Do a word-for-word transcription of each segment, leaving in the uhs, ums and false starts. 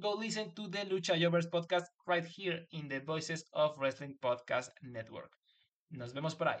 go listen to the Lucha Jovers podcast right here in the Voices of Wrestling Podcast Network. Nos vemos por ahí.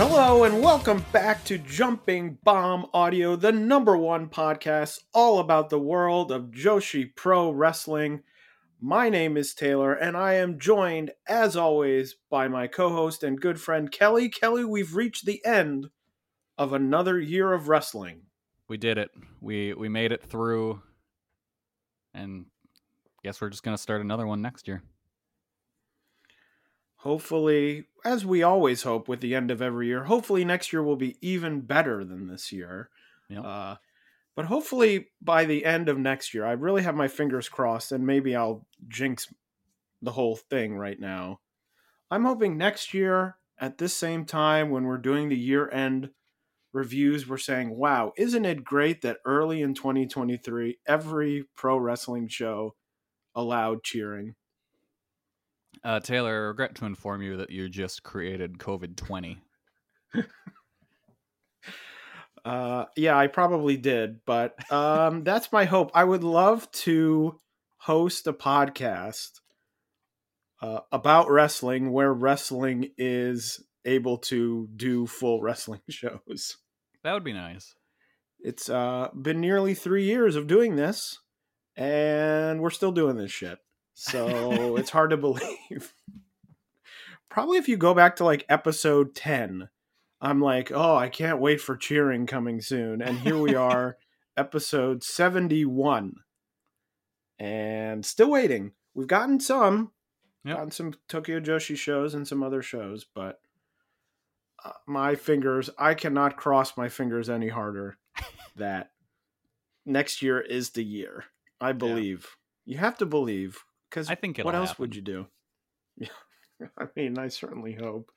Hello and welcome back to Jumping Bomb Audio, the number one podcast all about the world of Joshi Pro Wrestling. My name is Taylor and I am joined, as always, by my co-host and good friend Kelly. Kelly, we've reached the end of another year of wrestling. We did it. We we made it through, and I guess we're just going to start another one next year. Hopefully, as we always hope with the end of every year, hopefully next year will be even better than this year. Yep. Uh, but hopefully by the end of next year, I really have my fingers crossed, and maybe I'll jinx the whole thing right now. I'm hoping next year at this same time when we're doing the year-end reviews, we're saying, wow, isn't it great that early in twenty twenty-three, every pro wrestling show allowed cheering? Uh, Taylor, I regret to inform you that you just created covid twenty. uh, yeah, I probably did, but um, that's my hope. I would love to host a podcast uh, about wrestling where wrestling is able to do full wrestling shows. That would be nice. It's uh, been nearly three years of doing this, and we're still doing this shit. So it's hard to believe. Probably if you go back to like episode ten, I'm like, oh, I can't wait for cheering coming soon. And here we are, episode seventy-one. And still waiting. We've gotten some. Yep. Gotten some Tokyo Joshi shows and some other shows. But uh, my fingers, I cannot cross my fingers any harder that next year is the year. I believe. Yeah. You have to believe. Because what else happen. Would you do? Yeah, I mean, I certainly hope.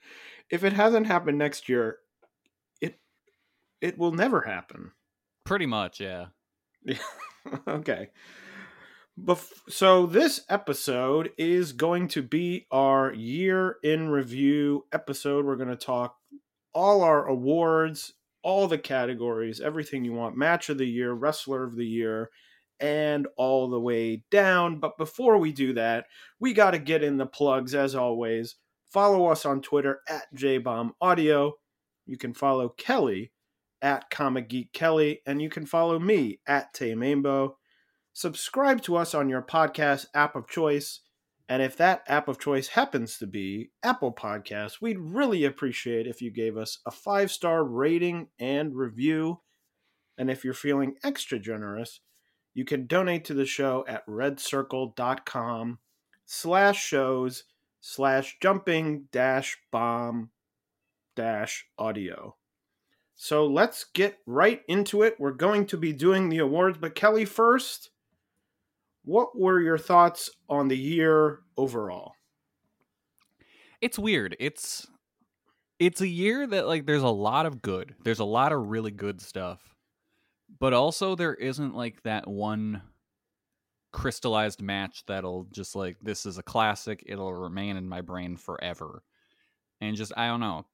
If it hasn't happened next year, it it will never happen. Pretty much, yeah. yeah. Okay. Bef- so this episode is going to be our year in review episode. We're going to talk all our awards, all the categories, everything you want. Match of the year, wrestler of the year, and all the way down. But before we do that, we got to get in the plugs as always. Follow us on Twitter at J Bomb Audio. You can follow Kelly at Comic Geek Kelly, and you can follow me at Tay Maimbo. Subscribe to us on your podcast app of choice, and if that app of choice happens to be Apple Podcasts, we'd really appreciate if you gave us a five-star rating and review. And if you're feeling extra generous, you can donate to the show at redcircle.com slash shows slash jumping dash bomb dash audio. So let's get right into it. We're going to be doing the awards, but Kelly, first, what were your thoughts on the year overall? It's weird. It's it's a year that, like, there's a lot of good. There's a lot of really good stuff. But also there isn't, like, that one crystallized match that'll just, like, this is a classic. It'll remain in my brain forever. And just, I don't know.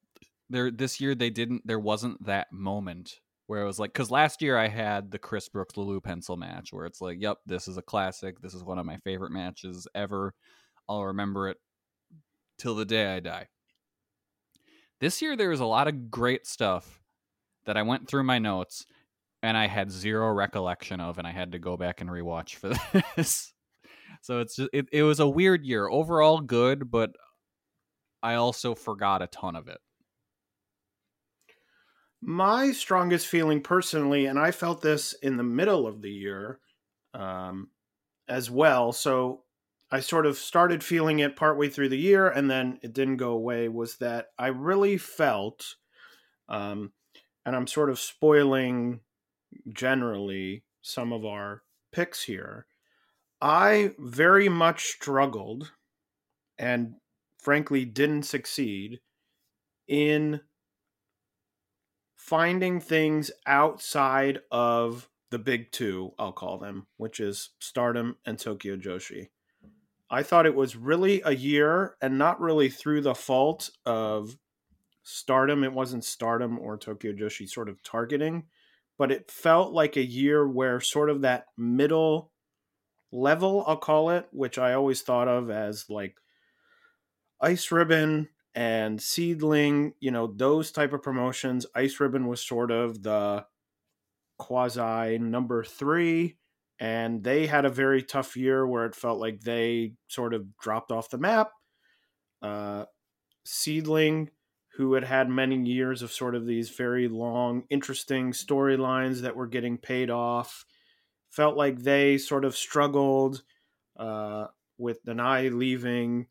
There, this year they didn't, there wasn't that moment where it was like, because last year I had the Chris Brooks Lulu Pencil match where it's like, yep, this is a classic. This is one of my favorite matches ever. I'll remember it till the day I die. This year there was a lot of great stuff that I went through my notes and I had zero recollection of, and I had to go back and rewatch for this. So it's just, it, it was a weird year. Overall good, but I also forgot a ton of it. My strongest feeling personally, and I felt this in the middle of the year um, as well, so I sort of started feeling it partway through the year and then it didn't go away, was that I really felt, um, and I'm sort of spoiling generally some of our picks here, I very much struggled and frankly didn't succeed in finding things outside of the big two, I'll call them, which is Stardom and Tokyo Joshi. I thought it was really a year, and not really through the fault of Stardom. It wasn't Stardom or Tokyo Joshi sort of targeting, but it felt like a year where sort of that middle level, I'll call it, which I always thought of as like Ice Ribbon and Seadlinnng, you know, those type of promotions. Ice Ribbon was sort of the quasi number three, and they had a very tough year where it felt like they sort of dropped off the map. Uh, Seadlinnng, who had had many years of sort of these very long, interesting storylines that were getting paid off, felt like they sort of struggled uh, with Nanai leaving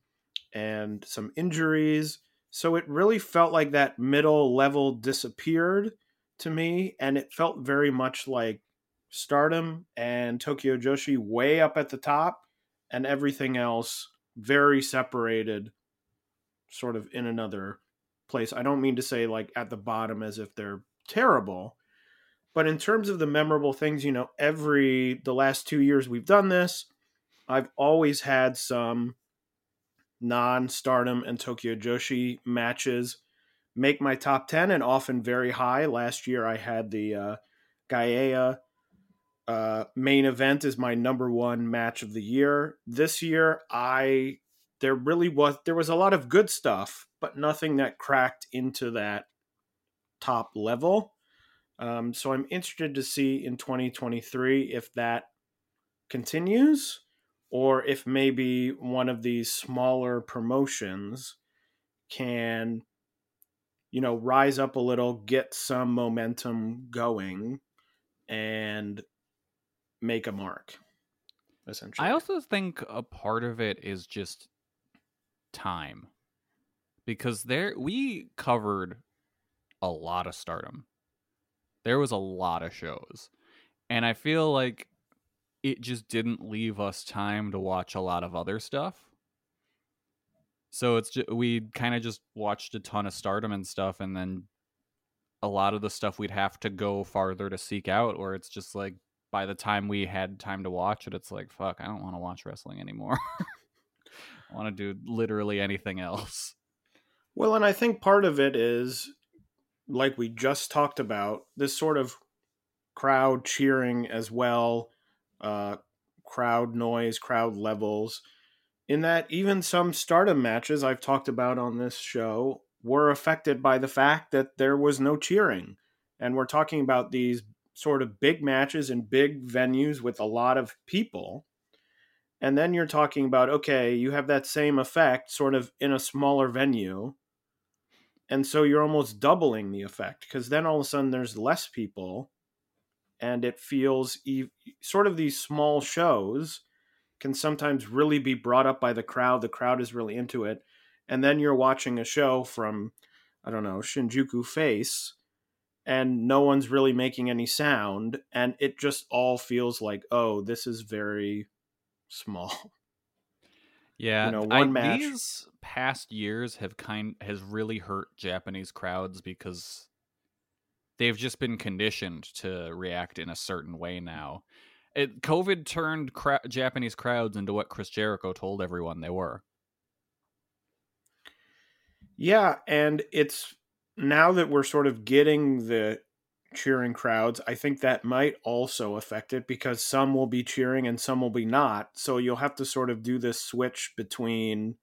and some injuries. So it really felt like that middle level disappeared to me. And it felt very much like Stardom and Tokyo Joshi way up at the top and everything else very separated, sort of in another place. I don't mean to say like at the bottom as if they're terrible, but in terms of the memorable things, you know, every, the last two years we've done this, I've always had some non-Stardom and Tokyo Joshi matches make my top ten, and often very high. Last year I had the uh, Gaia uh, main event as my number one match of the year. This year I there really was there was a lot of good stuff, but nothing that cracked into that top level. Um, so I'm interested to see in twenty twenty-three if that continues, or if maybe one of these smaller promotions can, you know, rise up a little, get some momentum going, and make a mark, essentially. I also think a part of it is just time. Because there, we covered a lot of Stardom. There was a lot of shows. And I feel like it just didn't leave us time to watch a lot of other stuff. So it's just, we kind of just watched a ton of Stardom and stuff, and then a lot of the stuff we'd have to go farther to seek out, or it's just like by the time we had time to watch it, it's like, fuck, I don't want to watch wrestling anymore. I want to do literally anything else. Well, and I think part of it is, like we just talked about, this sort of crowd cheering as well, uh crowd noise, crowd levels, in that even some Stardom matches I've talked about on this show were affected by the fact that there was no cheering. And we're talking about these sort of big matches in big venues with a lot of people. And then you're talking about, okay, you have that same effect sort of in a smaller venue. And so you're almost doubling the effect, because then all of a sudden there's less people and it feels ev- sort of these small shows can sometimes really be brought up by the crowd. The crowd is really into it. And then you're watching a show from, I don't know, Shinjuku Face, and no one's really making any sound. And it just all feels like, oh, this is very small. Yeah, you know, one I, match. These past years have kind has really hurt Japanese crowds, because they've just been conditioned to react in a certain way now. It, COVID turned cra- Japanese crowds into what Chris Jericho told everyone they were. Yeah, and it's now that we're sort of getting the cheering crowds, I think that might also affect it, because some will be cheering and some will be not. So you'll have to sort of do this switch between,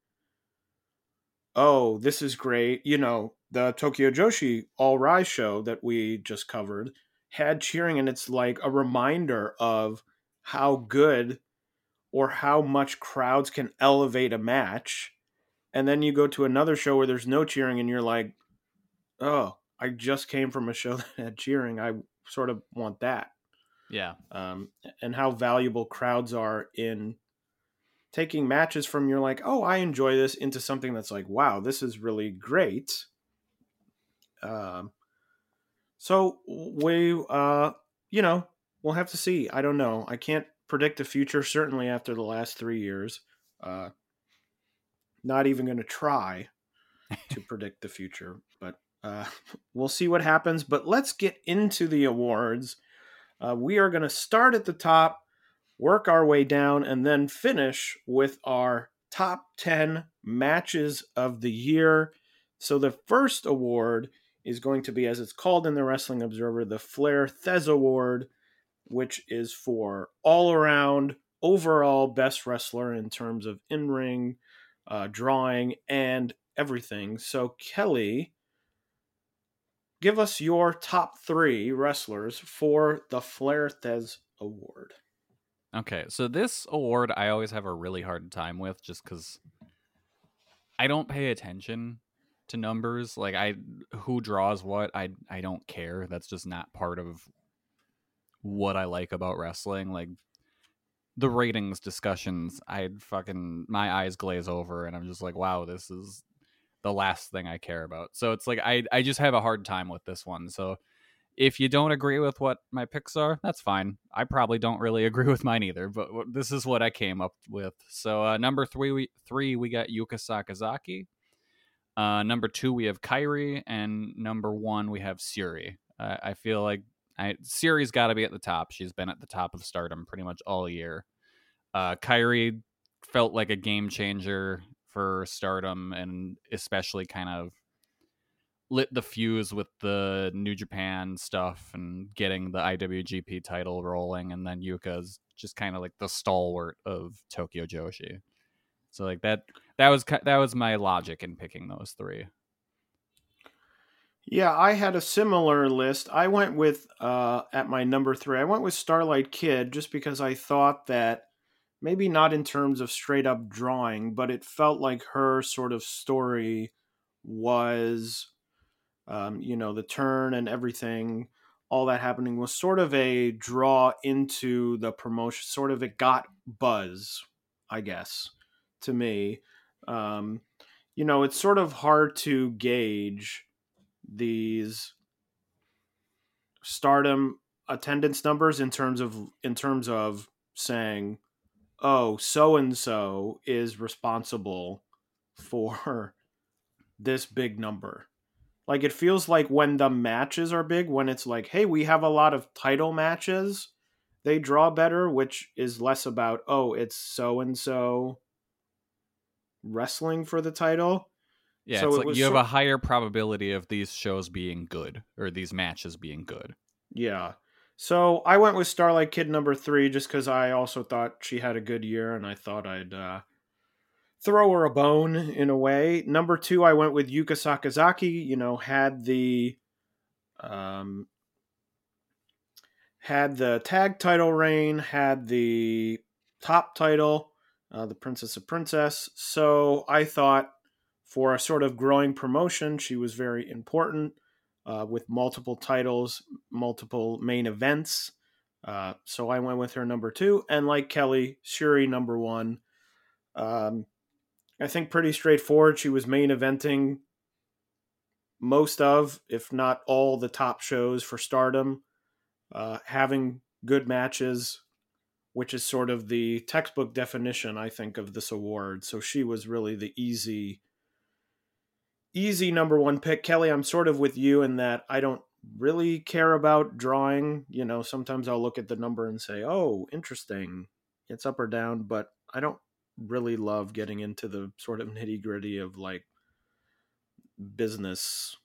oh, this is great. You know, the Tokyo Joshi All Rise show that we just covered had cheering, and it's like a reminder of how good or how much crowds can elevate a match. And then you go to another show where there's no cheering and you're like, oh, I just came from a show that had cheering. I sort of want that. Yeah. Um, and how valuable crowds are in taking matches from you're like, oh, I enjoy this, into something that's like, wow, this is really great. Um, so we, uh, you know, we'll have to see. I don't know. I can't predict the future, certainly after the last three years. Uh, not even going to try to predict the future, but Uh, we'll see what happens, but let's get into the awards. Uh, we are going to start at the top, work our way down, and then finish with our top ten matches of the year. So the first award is going to be, as it's called in the Wrestling Observer, the Flair Thez Award, which is for all-around, overall best wrestler in terms of in-ring, uh, drawing, and everything. So Kelly, give us your top three wrestlers for the Flair Thez Award. Okay, so this award I always have a really hard time with, just because I don't pay attention to numbers. Like, I who draws what, I I don't care. That's just not part of what I like about wrestling. Like, the ratings discussions, I fucking, my eyes glaze over, and I'm just like, wow, this is the last thing I care about. So it's like, I, I just have a hard time with this one. So if you don't agree with what my picks are, that's fine. I probably don't really agree with mine either, but this is what I came up with. So uh, number three, we, three, we got Yuka Sakazaki. Uh, number two, we have Kairi. And number one, we have Siri. Uh, I feel like I, Siri's got to be at the top. She's been at the top of Stardom pretty much all year. Uh, Kairi felt like a game changer for Stardom, and especially kind of lit the fuse with the New Japan stuff and getting the I W G P title rolling. And then Yuka's just kind of like the stalwart of Tokyo Joshi. So like that, that was, that was my logic in picking those three. Yeah. I had a similar list. I went with, uh, at my number three, I went with Starlight Kid, just because I thought that, maybe not in terms of straight up drawing, but it felt like her sort of story was, um, you know, the turn and everything, all that happening was sort of a draw into the promotion. Sort of it got buzz, I guess, to me. Um, you know, it's sort of hard to gauge these Stardom attendance numbers in terms of in terms of saying, oh, so-and-so is responsible for this big number. Like, it feels like when the matches are big, when it's like, hey, we have a lot of title matches, they draw better, which is less about, oh, it's so-and-so wrestling for the title. Yeah, so it's it like you have so- a higher probability of these shows being good, or these matches being good. Yeah. So I went with Starlight Kid number three, just because I also thought she had a good year, and I thought I'd uh, throw her a bone in a way. Number two, I went with Yuka Sakazaki, you know, had the, um, had the tag title reign, had the top title, uh, the Princess of Princess. So I thought for a sort of growing promotion, she was very important, uh, with multiple titles, multiple main events. Uh, so I went with her number two, and like Kelly, Siri number one. Um, I think pretty straightforward. She was main eventing most of, if not all, the top shows for Stardom, uh, having good matches, which is sort of the textbook definition, I think, of this award. So she was really the easy, easy number one pick. Kelly, I'm sort of with you in that I don't really care about drawing. You know, sometimes I'll look at the number and say, oh, interesting, it's up or down, but I don't really love getting into the sort of nitty gritty of like business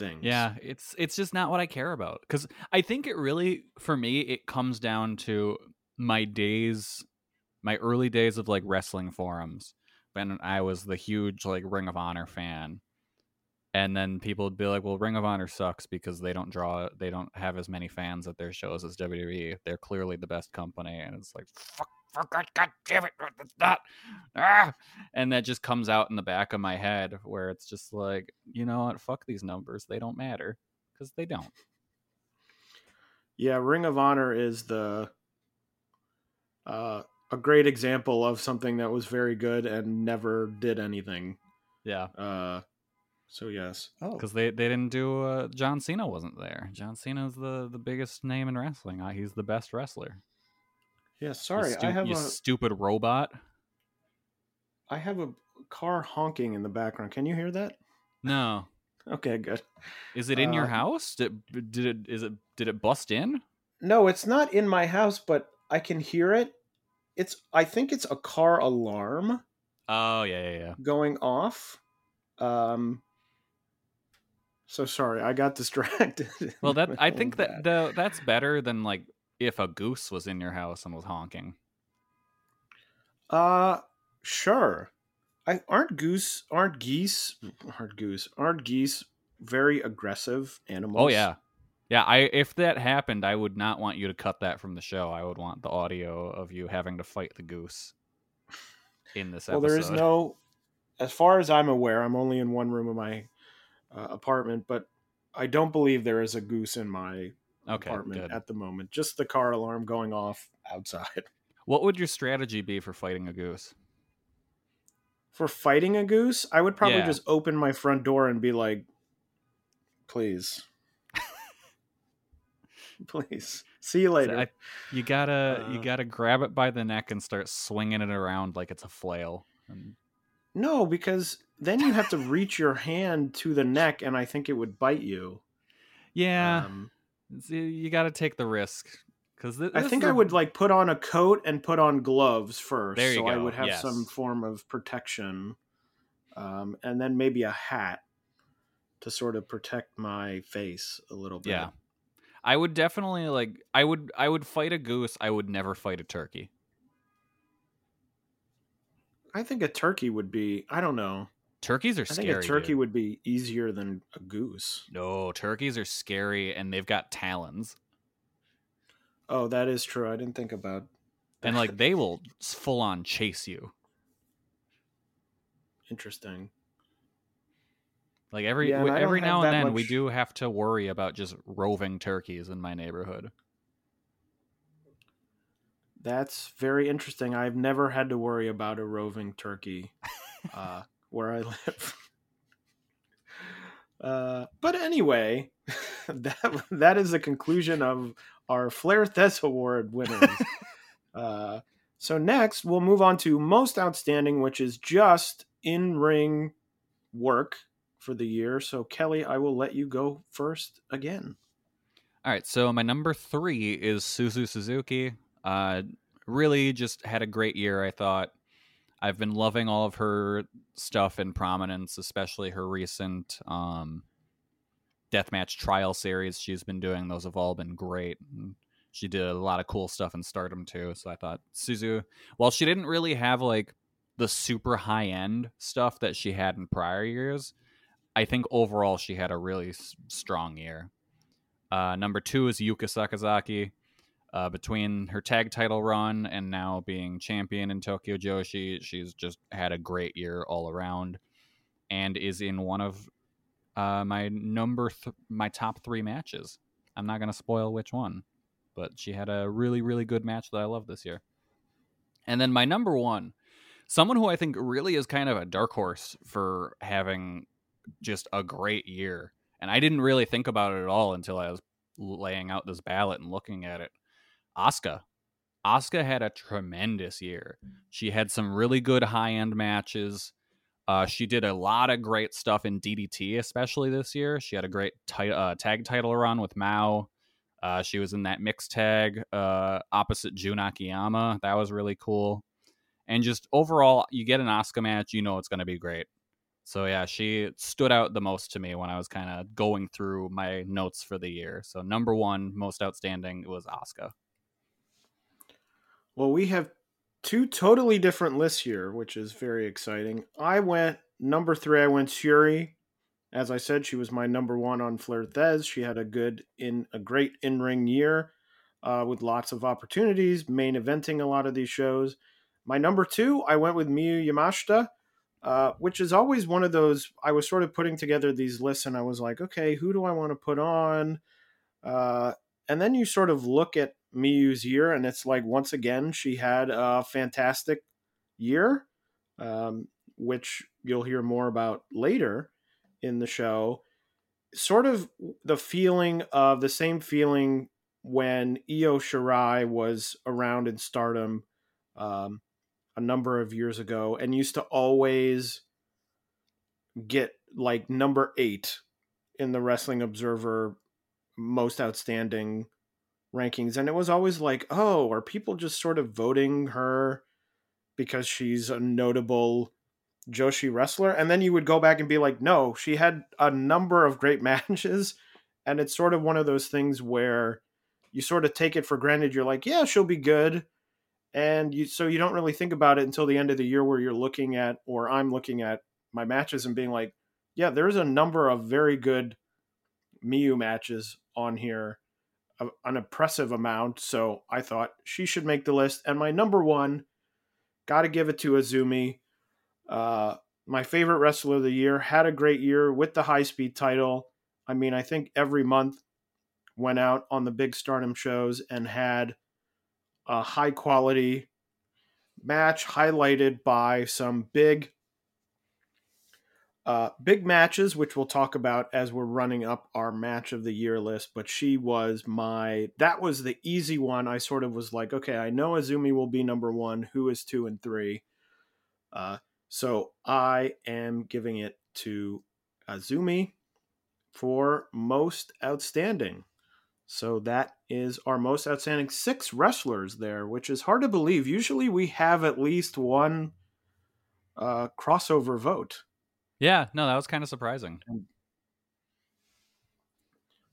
things. Yeah, it's it's just not what I care about, because I think it really, for me, it comes down to my days, my early days of like wrestling forums, when I was the huge like Ring of Honor fan. And then people would be like, well, Ring of Honor sucks because they don't draw, they don't have as many fans at their shows as W W E. They're clearly the best company. And it's like, fuck, fuck, God, God damn it, that's not. Ah! And that just comes out in the back of my head where it's just like, you know what, fuck these numbers. They don't matter, because they don't. Yeah, Ring of Honor is the uh, a great example of something that was very good and never did anything. Yeah. Uh So, yes. Oh, because they, they didn't do uh, John Cena wasn't there. John Cena's the, the biggest name in wrestling. I, he's the best wrestler. Yeah, sorry. Stu- I have you a stupid robot. I have a car honking in the background. Can you hear that? No. Okay, good. Is it in uh, your house? Did, did it is it did it bust in? No, it's not in my house, but I can hear it. It's I think it's a car alarm. Oh, yeah, yeah, yeah. Going off. Um So sorry, I got distracted. Well, that I think that, that that's better than like if a goose was in your house and was honking. Uh, sure. I aren't goose, aren't geese, aren't goose, aren't geese very aggressive animals? Oh yeah, yeah. I if that happened, I would not want you to cut that from the show. I would want the audio of you having to fight the goose in this episode. Well, there is no, as far as I'm aware, I'm only in one room of my Uh, apartment, but I don't believe there is a goose in my okay, apartment good. At the moment. Just the car alarm going off outside. What would your strategy be for fighting a goose? For fighting a goose? I would probably yeah. just open my front door and be like, please. Please. See you later. I, you gotta, uh, you gotta grab it by the neck and start swinging it around like it's a flail. And... No, because... Then you have to reach your hand to the neck, and I think it would bite you. Yeah, um, you got to take the risk. Cause th- I think the... I would like put on a coat and put on gloves first, there you so go. I would have yes. some form of protection, um, and then maybe a hat to sort of protect my face a little bit. Yeah, I would definitely like. I would. I would fight a goose. I would never fight a turkey. I think a turkey would be. I don't know. Turkeys are scary. I think a turkey dude. would be easier than a goose. No, turkeys are scary, and they've got talons. Oh, that is true. I didn't think about that. And, like, they will full-on chase you. Interesting. Like, every yeah, we, every now and then, much... we do have to worry about just roving turkeys in my neighborhood. That's very interesting. I've never had to worry about a roving turkey. Uh where I live. Uh, but anyway, that that is the conclusion of our Flair Thez Award winners. uh, so next, we'll move on to Most Outstanding, which is just in-ring work for the year. So Kelly, I will let you go first again. All right, so my number three is Suzu Suzuki. Uh, really just had a great year, I thought. I've been loving all of her stuff in Prominence, especially her recent um, Deathmatch Trial series she's been doing. Those have all been great. And she did a lot of cool stuff in Stardom, too. So I thought Suzu, while she didn't really have like the super high end stuff that she had in prior years, I think overall she had a really s- strong year. Uh, number two is Yuka Sakazaki. Uh, between her tag title run and now being champion in Tokyo Joshi, she's just had a great year all around, and is in one of uh, my number th- my top three matches. I'm not going to spoil which one, but she had a really, really good match that I love this year. And then my number one, someone who I think really is kind of a dark horse for having just a great year, and I didn't really think about it at all until I was laying out this ballot and looking at it. Asuka. Asuka had a tremendous year. She had some really good high-end matches. Uh, she did a lot of great stuff in D D T, especially this year. She had a great t- uh, tag title run with Mao. Uh, she was in that mixed tag uh, opposite Jun Akiyama. That was really cool. And just overall, you get an Asuka match, you know it's going to be great. So yeah, she stood out the most to me when I was kind of going through my notes for the year. So number one, most outstanding, was Asuka. Well, we have two totally different lists here, which is very exciting. I went, number three, I went Siri. As I said, she was my number one on Flair Thez. She had a good, in a great in-ring year uh, with lots of opportunities, main eventing a lot of these shows. My number two, I went with Miyu Yamashita, uh, which is always one of those, I was sort of putting together these lists and I was like, okay, who do I want to put on? Uh, and then you sort of look at Miyu's year, and it's like, once again, she had a fantastic year, um, which you'll hear more about later in the show. Sort of the feeling of the same feeling when Io Shirai was around in Stardom um, a number of years ago, and used to always get like number eight in the Wrestling Observer most outstanding rankings, and it was always like, oh, are people just sort of voting her because she's a notable Joshi wrestler? And then you would go back and be like, no, she had a number of great matches, and it's sort of one of those things where you sort of take it for granted. You're like, yeah, she'll be good, and you so you don't really think about it until the end of the year, where you're looking at, or I'm looking at my matches and being like, yeah, there's a number of very good Miyu matches on here, an impressive amount. So I thought she should make the list. And my number one, got to give it to Azumi. Uh, my favorite wrestler of the year, had a great year with the high speed title. I mean, I think every month went out on the big Stardom shows and had a high quality match highlighted by some big, uh, big matches, which we'll talk about as we're running up our match of the year list. But she was my, that was the easy one. I sort of was like, okay, I know Azumi will be number one. Who is two and three? Uh, So I am giving it to Azumi for most outstanding. So that is our most outstanding. Six wrestlers there, which is hard to believe. Usually we have at least one uh, crossover vote. Yeah, no, that was kind of surprising.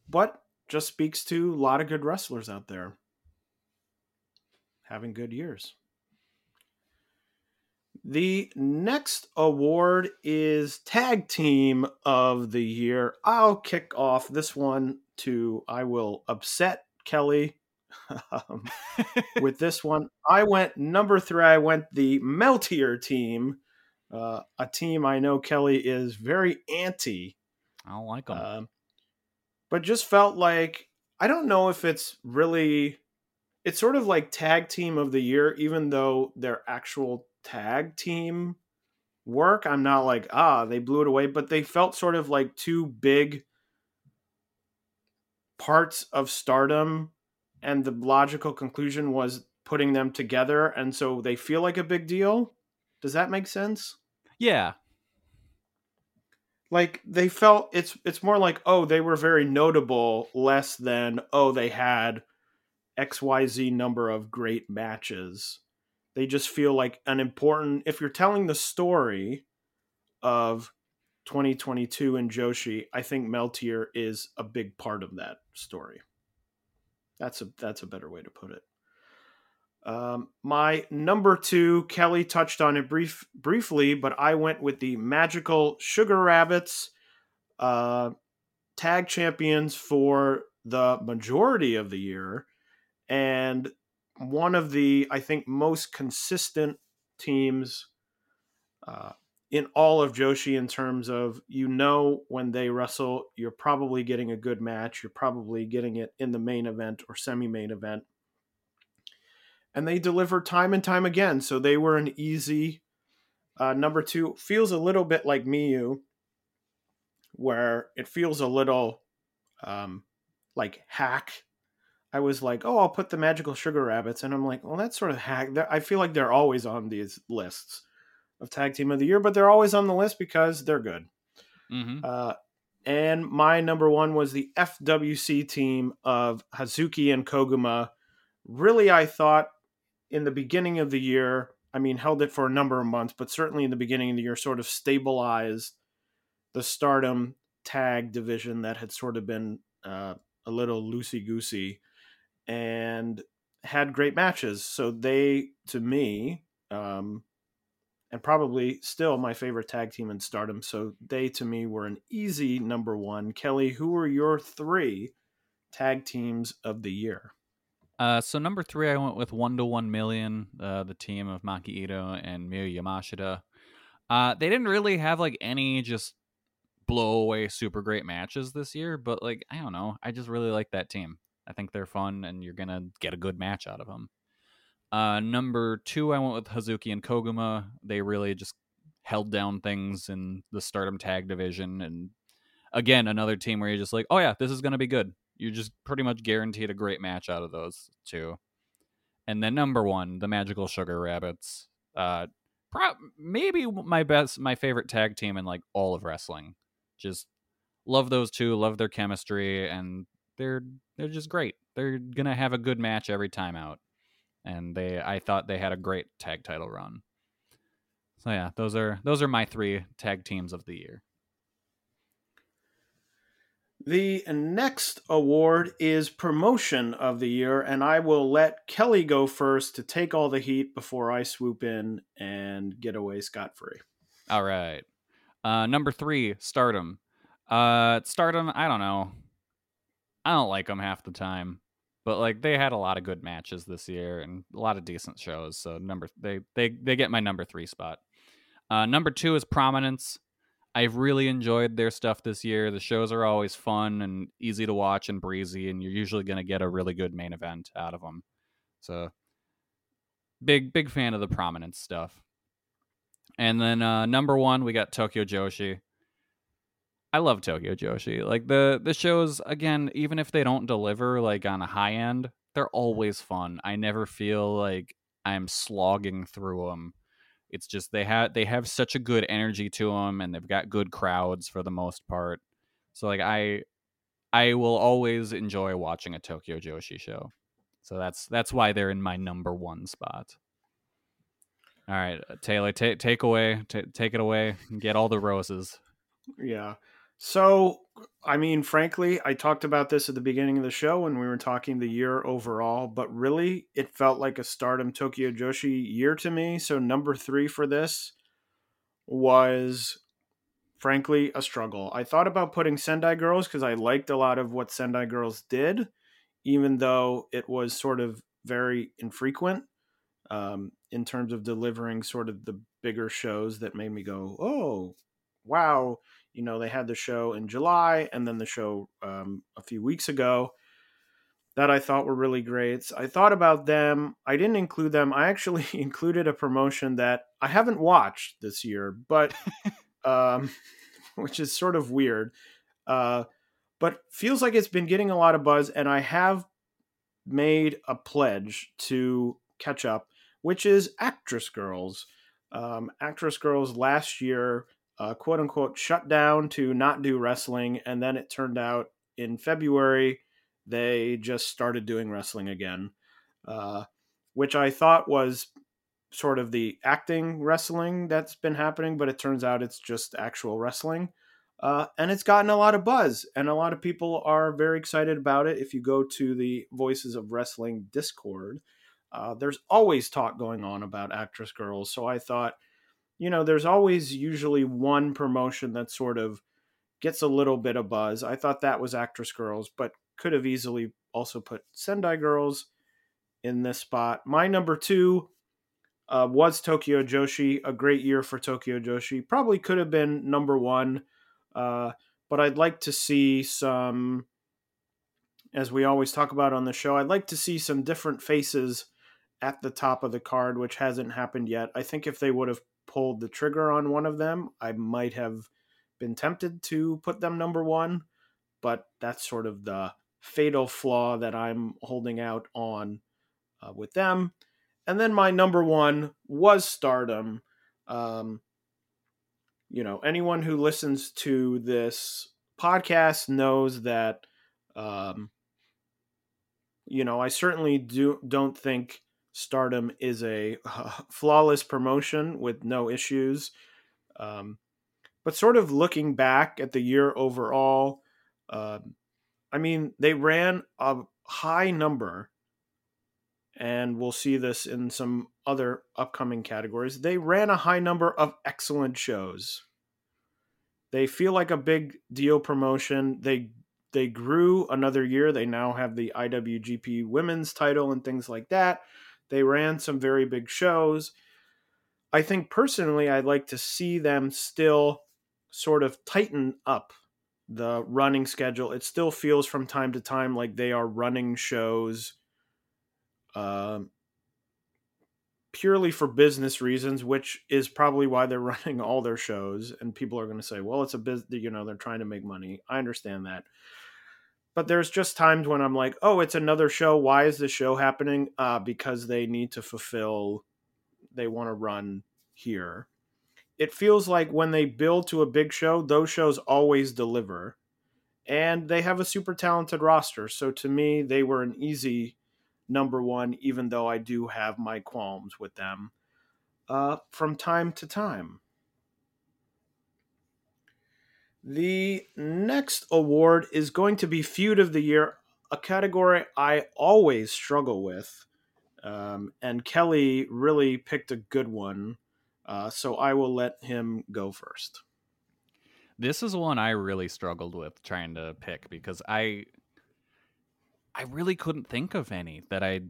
But just speaks to a lot of good wrestlers out there having good years. The next award is Tag Team of the Year. I'll kick off this one to, I will upset Kelly um, with this one. I went number three. I went the Meltier team, uh, a team I know Kelly is very anti. I don't like them. Um, but just felt like, I don't know if it's really, it's sort of like Tag Team of the Year, even though their actual tag team work, I'm not like, ah, they blew it away, but they felt sort of like two big parts of Stardom, and the logical conclusion was putting them together, and so they feel like a big deal. Does that make sense? Yeah. Like, they felt, it's it's more like, oh, they were very notable, less than, oh, they had X Y Z number of great matches. They just feel like an important, if you're telling the story of twenty twenty-two in Joshi, I think Meltier is a big part of that story. That's a, that's a better way to put it. Um, my number two, Kelly touched on it brief briefly, but I went with the Magical Sugar Rabbits, uh, tag champions for the majority of the year, and one of the, I think, most consistent teams uh, in all of Joshi in terms of, you know, when they wrestle, you're probably getting a good match. You're probably getting it in the main event or semi-main event. And they deliver time and time again. So they were an easy uh, number two. Feels a little bit like Miyu, where it feels a little um, like hack. I was like, oh, I'll put the Magical Sugar Rabbits. And I'm like, well, that's sort of hack. I feel like they're always on these lists of Tag Team of the Year, but they're always on the list because they're good. Mm-hmm. Uh, and my number one was the F W C team of Hazuki and Koguma. Really, I thought in the beginning of the year, I mean, held it for a number of months, but certainly in the beginning of the year, sort of stabilized the Stardom tag division that had sort of been uh, a little loosey-goosey, and had great matches. So they, to me, um, and probably still my favorite tag team in Stardom. So they, to me, were an easy number one. Kelly, who were your three tag teams of the year? Uh, so number three, I went with One to One Million, uh, the team of Maki Ito and Miyu Yamashita. Uh, they didn't really have like any just blow away super great matches this year, but like, I don't know. I just really like that team. I think they're fun, and you're going to get a good match out of them. Uh, number two, I went with Hazuki and Koguma. They really just held down things in the Stardom tag division. And again, another team where you're just like, oh yeah, this is going to be good. You're just pretty much guaranteed a great match out of those two. And then number one, the Magical Sugar Rabbits. Uh, pro- maybe my best, my favorite tag team in like all of wrestling. Just love those two, love their chemistry, and they're they're just great. They're gonna have a good match every time out, and they I thought they had a great tag title run. So yeah, those are those are my three tag teams of the year. The next award is Promotion of the Year, and I will let Kelly go first to take all the heat before I swoop in and get away scot-free. All right, uh, number three, Stardom. Uh, Stardom, I don't know. I don't like them half the time, but like they had a lot of good matches this year and a lot of decent shows. So number they they they get my number three spot. Uh, number two is Prominence. I've really enjoyed their stuff this year. The shows are always fun and easy to watch and breezy, and you're usually going to get a really good main event out of them. So big big fan of the Prominence stuff. And then uh, number one, we got Tokyo Joshi. I love Tokyo Joshi. Like the, the shows, again, even if they don't deliver like on a high end, they're always fun. I never feel like I'm slogging through them. It's just they have they have such a good energy to them, and they've got good crowds for the most part. So like I I will always enjoy watching a Tokyo Joshi show. So that's that's why they're in my number one spot. All right, Taylor, t- take away, t- take it away, and get all the roses. Yeah. So, I mean, frankly, I talked about this at the beginning of the show when we were talking the year overall, but really it felt like a Stardom Tokyo Joshi year to me. So number three for this was, frankly, a struggle. I thought about putting Sendai Girls because I liked a lot of what Sendai Girls did, even though it was sort of very infrequent um, in terms of delivering sort of the bigger shows that made me go, oh, wow. You know, they had the show in July and then the show um, a few weeks ago that I thought were really great. So I thought about them. I didn't include them. I actually included a promotion that I haven't watched this year, but um, which is sort of weird, uh, but feels like it's been getting a lot of buzz. And I have made a pledge to catch up, which is ActWres Girls. Um, ActWres Girls last year, Uh, quote unquote, shut down to not do wrestling. And then it turned out in February, they just started doing wrestling again, uh, which I thought was sort of the acting wrestling that's been happening, but it turns out it's just actual wrestling. Uh, and it's gotten a lot of buzz, and a lot of people are very excited about it. If you go to the Voices of Wrestling Discord, Uh, there's always talk going on about ActWres Girls. So I thought, you know, there's always usually one promotion that sort of gets a little bit of buzz. I thought that was ActWres Girls, but could have easily also put Sendai Girls in this spot. My number two uh, was Tokyo Joshi. A great year for Tokyo Joshi. Probably could have been number one, uh, but I'd like to see some, as we always talk about on the show, I'd like to see some different faces at the top of the card, which hasn't happened yet. I think if they would have pulled the trigger on one of them, I might have been tempted to put them number one, but that's sort of the fatal flaw that I'm holding out on uh, with them. And then my number one was Stardom. Um, you know, anyone who listens to this podcast knows that, um, you know, I certainly do don't think Stardom is a uh, flawless promotion with no issues. Um, but sort of looking back at the year overall, uh, I mean, they ran a high number, and we'll see this in some other upcoming categories. They ran a high number of excellent shows. They feel like a big deal promotion. They they grew another year. They now have the I W G P women's title and things like that. They ran some very big shows. I think personally, I'd like to see them still sort of tighten up the running schedule. It still feels from time to time like they are running shows uh, purely for business reasons, which is probably why they're running all their shows. And people are going to say, well, it's a business, you know, they're trying to make money. I understand that. But there's just times when I'm like, oh, it's another show. Why is this show happening? Uh, because they need to fulfill, they want to run here. It feels like when they build to a big show, those shows always deliver. And they have a super talented roster. So to me, they were an easy number one, even though I do have my qualms with them uh, from time to time. The next award is going to be Feud of the Year, a category I always struggle with. Um, and Kelly really picked a good one, uh, so I will let him go first. This is one I really struggled with trying to pick because I, I really couldn't think of any that I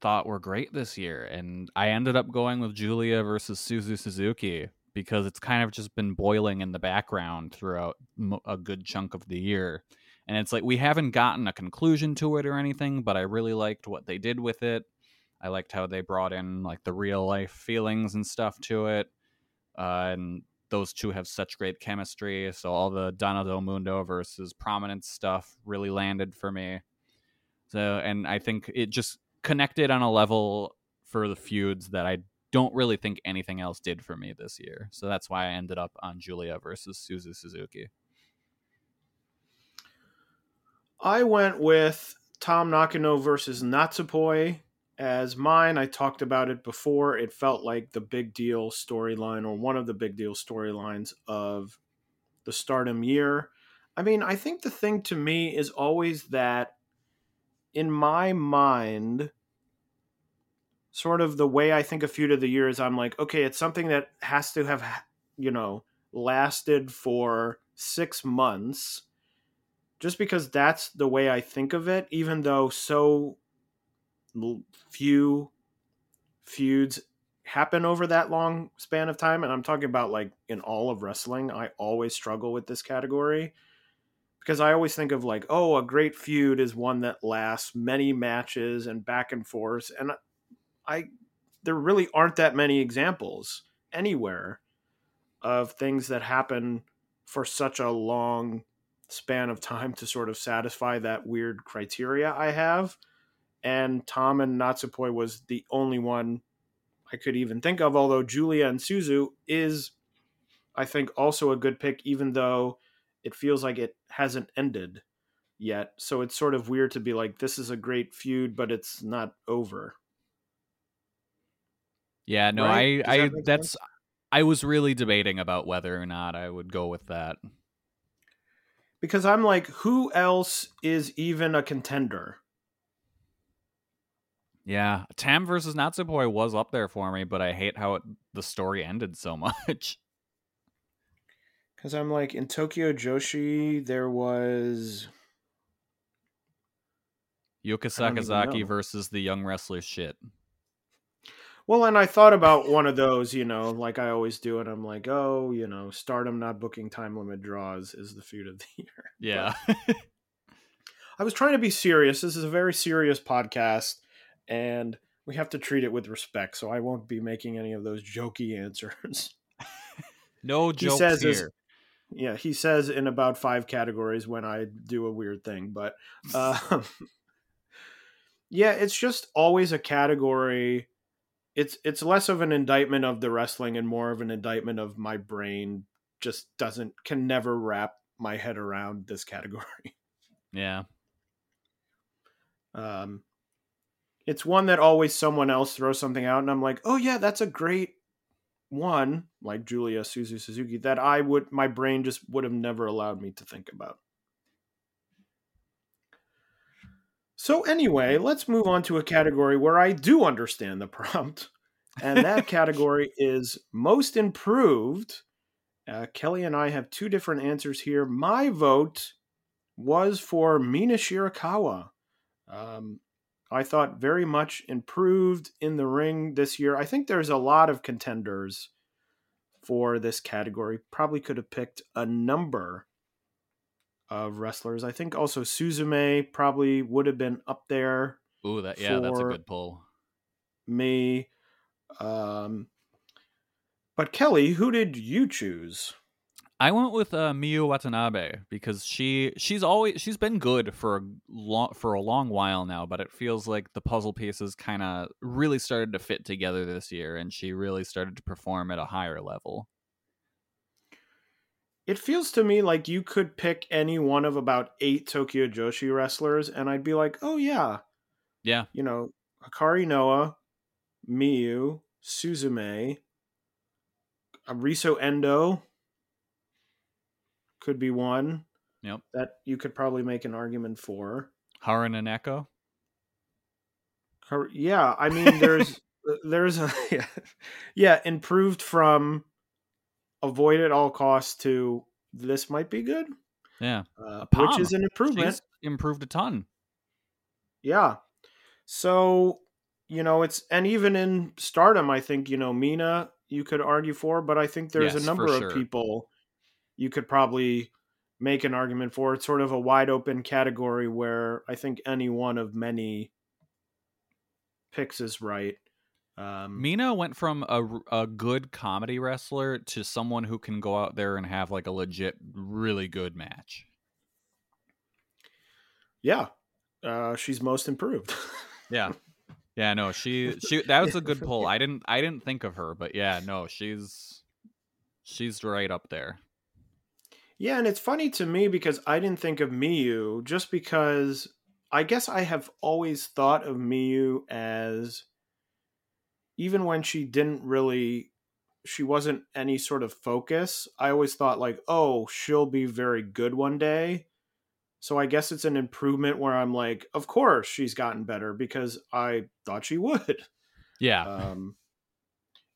thought were great this year. And I ended up going with Julia versus Suzu Suzuki, because it's kind of just been boiling in the background throughout a good chunk of the year. And it's like, we haven't gotten a conclusion to it or anything, but I really liked what they did with it. I liked how they brought in like the real life feelings and stuff to it. Uh, and those two have such great chemistry. So all the Donna Del Mundo versus Prominence stuff really landed for me. So, and I think it just connected on a level for the feuds that I don't really think anything else did for me this year. So that's why I ended up on Julia versus Suzu Suzuki. I went with Tam Nakano versus Natsupoi as mine. I talked about it before. It felt like the big deal storyline, or one of the big deal storylines of the Stardom year. I mean, I think the thing to me is always that in my mind, sort of the way I think of Feud of the Year is I'm like, okay, it's something that has to have, you know, lasted for six months just because that's the way I think of it, even though so few feuds happen over that long span of time. And I'm talking about like in all of wrestling, I always struggle with this category because I always think of like, oh, a great feud is one that lasts many matches and back and forth. And I, there really aren't that many examples anywhere of things that happen for such a long span of time to sort of satisfy that weird criteria I have. And Tom and Natsupoi was the only one I could even think of, although Julia and Suzu is, I think, also a good pick, even though it feels like it hasn't ended yet. So it's sort of weird to be like, this is a great feud, but it's not over. Yeah, no, right? I, I that's, sense? I was really debating about whether or not I would go with that. Because I'm like, who else is even a contender? Yeah, Tam versus Natsupoi was up there for me, but I hate how it, the story ended so much. Because I'm like, in Tokyo Joshi, there was... Yuka Sakazaki versus the Young Wrestlers shit. Well, and I thought about one of those, you know, like I always do, and I'm like, oh, you know, Stardom not booking time limit draws is the feud of the year. Yeah. But I was trying to be serious. This is a very serious podcast, and we have to treat it with respect, so I won't be making any of those jokey answers. No jokes he says here. This, yeah, he says in about five categories when I do a weird thing, but... Uh, yeah, it's just always a category. It's it's less of an indictment of the wrestling and more of an indictment of my brain just doesn't can never wrap my head around this category. Yeah. Um, it's one that always someone else throws something out and I'm like, oh yeah, that's a great one, like Julia, Suzu Suzuki, that I would my brain just would have never allowed me to think about. So anyway, let's move on to a category where I do understand the prompt. And that category is Most Improved. Uh, Kelly and I have two different answers here. My vote was for Mina Shirakawa. Um, I thought very much improved in the ring this year. I think there's a lot of contenders for this category. Probably could have picked a number of wrestlers. I think also Suzume probably would have been up there. Ooh, that yeah, that's a good pull. Me, um, but Kelly, who did you choose? I went with uh, Miyu Watanabe because she she's always she's been good for a long for a long while now, but it feels like the puzzle pieces kind of really started to fit together this year, and she really started to perform at a higher level. It feels to me like you could pick any one of about eight Tokyo Joshi wrestlers, and I'd be like, oh, yeah. Yeah. You know, Hikari Noa, Miyu, Suzume, Riso Endo could be one. Yep. That you could probably make an argument for. Hara Nanako? Har- yeah, I mean, there's... there's a, yeah, yeah, improved from... avoid at all costs to this might be good. Yeah. Uh, which is an improvement. She's improved a ton. Yeah. So, you know, it's, and even in Stardom, I think, you know, Mina, you could argue for, but I think there's yes, a number of sure. people you could probably make an argument for. It's sort of a wide open category where I think any one of many picks is right. Um, Mina went from a, a good comedy wrestler to someone who can go out there and have like a legit, really good match. Yeah. Uh, she's most improved. Yeah. Yeah, no, she, she, that was a good pull. I didn't, I didn't think of her, but yeah, no, she's, she's right up there. Yeah. And it's funny to me because I didn't think of Miyu just because I guess I have always thought of Miyu as, even when she didn't really, she wasn't any sort of focus, I always thought like, oh, she'll be very good one day. So I guess it's an improvement where I'm like, of course she's gotten better because I thought she would. Yeah. Um,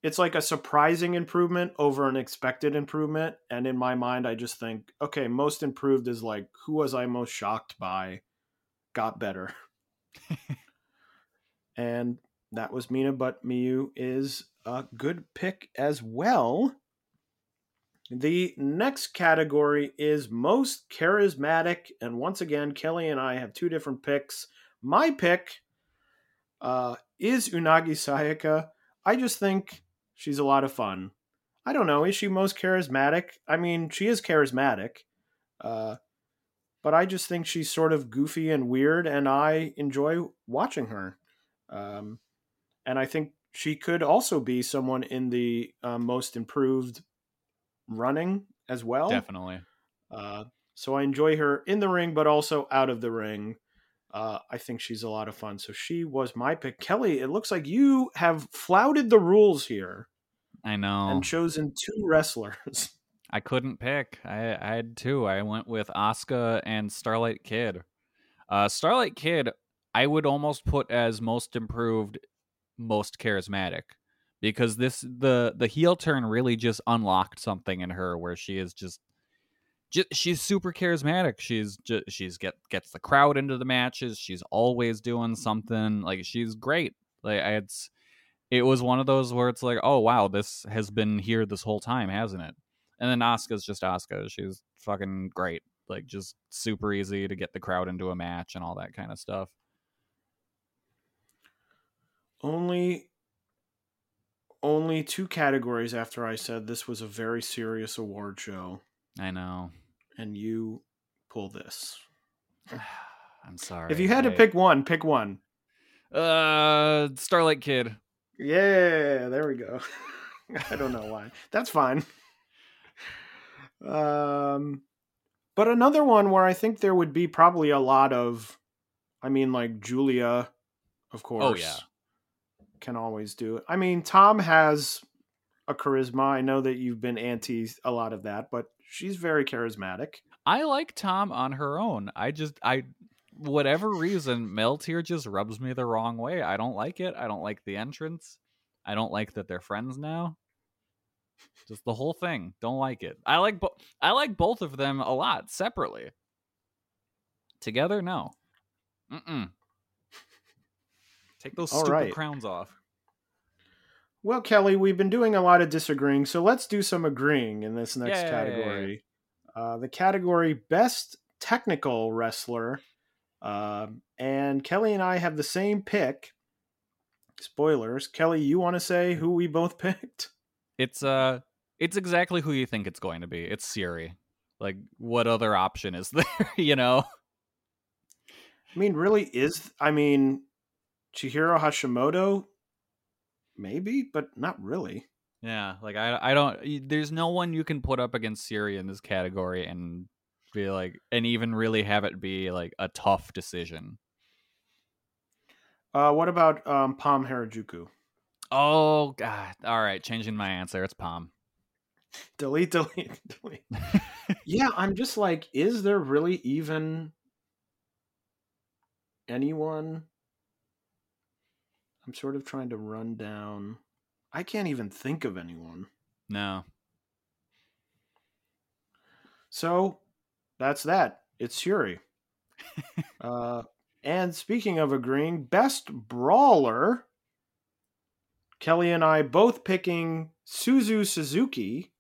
it's like a surprising improvement over an expected improvement. And in my mind, I just think, okay, most improved is like, who was I most shocked by? Got better. And that was Mina, but Miyu is a good pick as well. The next category is Most Charismatic. And once again, Kelly and I have two different picks. My pick uh, is Unagi Sayaka. I just think she's a lot of fun. I don't know. Is she most charismatic? I mean, she is charismatic. Uh, but I just think she's sort of goofy and weird, and I enjoy watching her. Um, And I think she could also be someone in the uh, most improved running as well. Definitely. Uh, so I enjoy her in the ring, but also out of the ring. Uh, I think she's a lot of fun. So she was my pick. Kelly, it looks like you have flouted the rules here. I know. And chosen two wrestlers. I couldn't pick. I, I had two. I went with Asuka and Starlight Kid. Uh, Starlight Kid... I would almost put as most improved, most charismatic, because this the the heel turn really just unlocked something in her where she is just, just she's super charismatic. She's just, she's get gets the crowd into the matches. She's always doing something. Like, she's great. Like, it's it was one of those where it's like, oh wow, this has been here this whole time, hasn't it? And then Asuka's just Asuka. She's fucking great. Like, just super easy to get the crowd into a match and all that kind of stuff. Only, only two categories after I said this was a very serious award show. I know. And you pull this. I'm sorry. If you had I... to pick one, pick one. Uh, Starlight Kid. Yeah, there we go. I don't know why. That's fine. Um... But another one where I think there would be probably a lot of, I mean, like Julia, of course. Oh, yeah. Can always do it. I mean, Tam has a charisma. I know that you've been anti a lot of that, but she's very charismatic. I like Tam on her own. I just, I, whatever reason, Mel Tier just rubs me the wrong way. I don't like it. I don't like the entrance. I don't like that they're friends now. Just the whole thing. Don't like it. I like bo- I like both of them a lot separately. Together, no. Mm-mm. Take those All stupid right. crowns off. Well, Kelly, we've been doing a lot of disagreeing, so let's do some agreeing in this next Yay. category. Uh, the category Best Technical Wrestler. Uh, and Kelly and I have the same pick. Spoilers. Kelly, you want to say who we both picked? It's uh, it's exactly who you think it's going to be. It's Siri. Like, what other option is there, you know? I mean, really is... I mean, Chihiro Hashimoto? Maybe, but not really. Yeah, like, I, I don't... There's no one you can put up against Siri in this category and be like... And even really have it be, like, a tough decision. Uh, what about um, Pam Harajuku? Oh, God. All right. Changing my answer. It's Pom. Delete, delete, delete. Yeah, I'm just like, is there really even anyone? I'm sort of trying to run down. I can't even think of anyone. No. So that's that. It's Shuri. uh, and speaking of agreeing, best brawler... Kelly and I both picking Suzu Suzuki,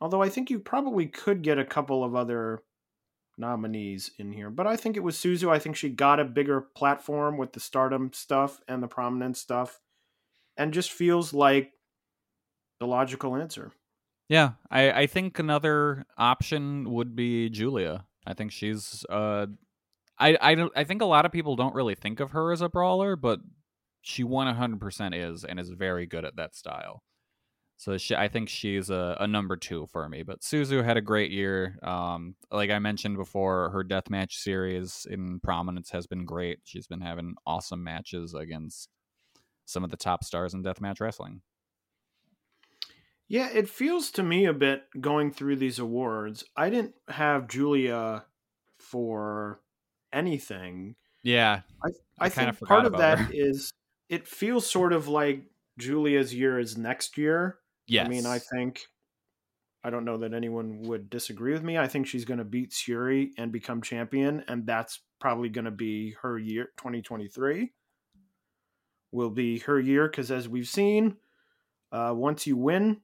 although I think you probably could get a couple of other nominees in here. But I think it was Suzu. I think she got a bigger platform with the Stardom stuff and the Prominence stuff and just feels like the logical answer. Yeah, I, I think another option would be Julia. I think she's... Uh, I, I, don't, I think a lot of people don't really think of her as a brawler, but... She one hundred percent is, and is very good at that style. So she, I think she's a, a number two for me. But Suzu had a great year. Um, like I mentioned before, her deathmatch series in Prominence has been great. She's been having awesome matches against some of the top stars in deathmatch wrestling. Yeah, it feels to me a bit going through these awards. I didn't have Julia for anything. Yeah. I, I, I think part of that her. is... It feels sort of like Julia's year is next year. Yes. I mean, I think, I don't know that anyone would disagree with me. I think she's going to beat Siri and become champion. And that's probably going to be her year. twenty twenty-three will be her year. Cause as we've seen, uh, once you win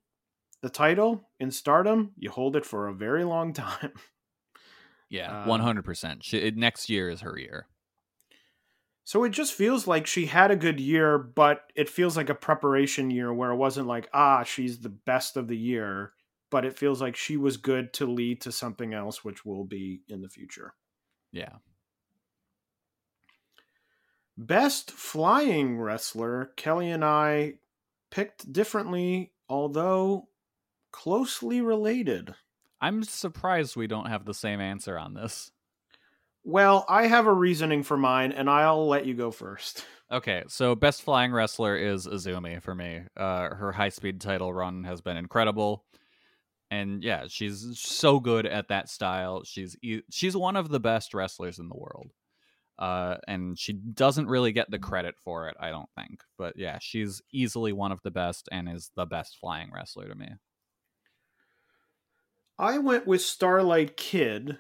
the title in Stardom, you hold it for a very long time. Yeah. one hundred percent. She, next year is her year. So it just feels like she had a good year, but it feels like a preparation year where it wasn't like, ah, she's the best of the year, but it feels like she was good to lead to something else, which will be in the future. Yeah. Best flying wrestler. Kelly and I picked differently, although closely related. I'm surprised we don't have the same answer on this. Well, I have a reasoning for mine, and I'll let you go first. Okay, so best flying wrestler is Azumi for me. Uh, her high-speed title run has been incredible. And yeah, she's so good at that style. She's she's one of the best wrestlers in the world. Uh, and she doesn't really get the credit for it, I don't think. But yeah, she's easily one of the best and is the best flying wrestler to me. I went with Starlight Kid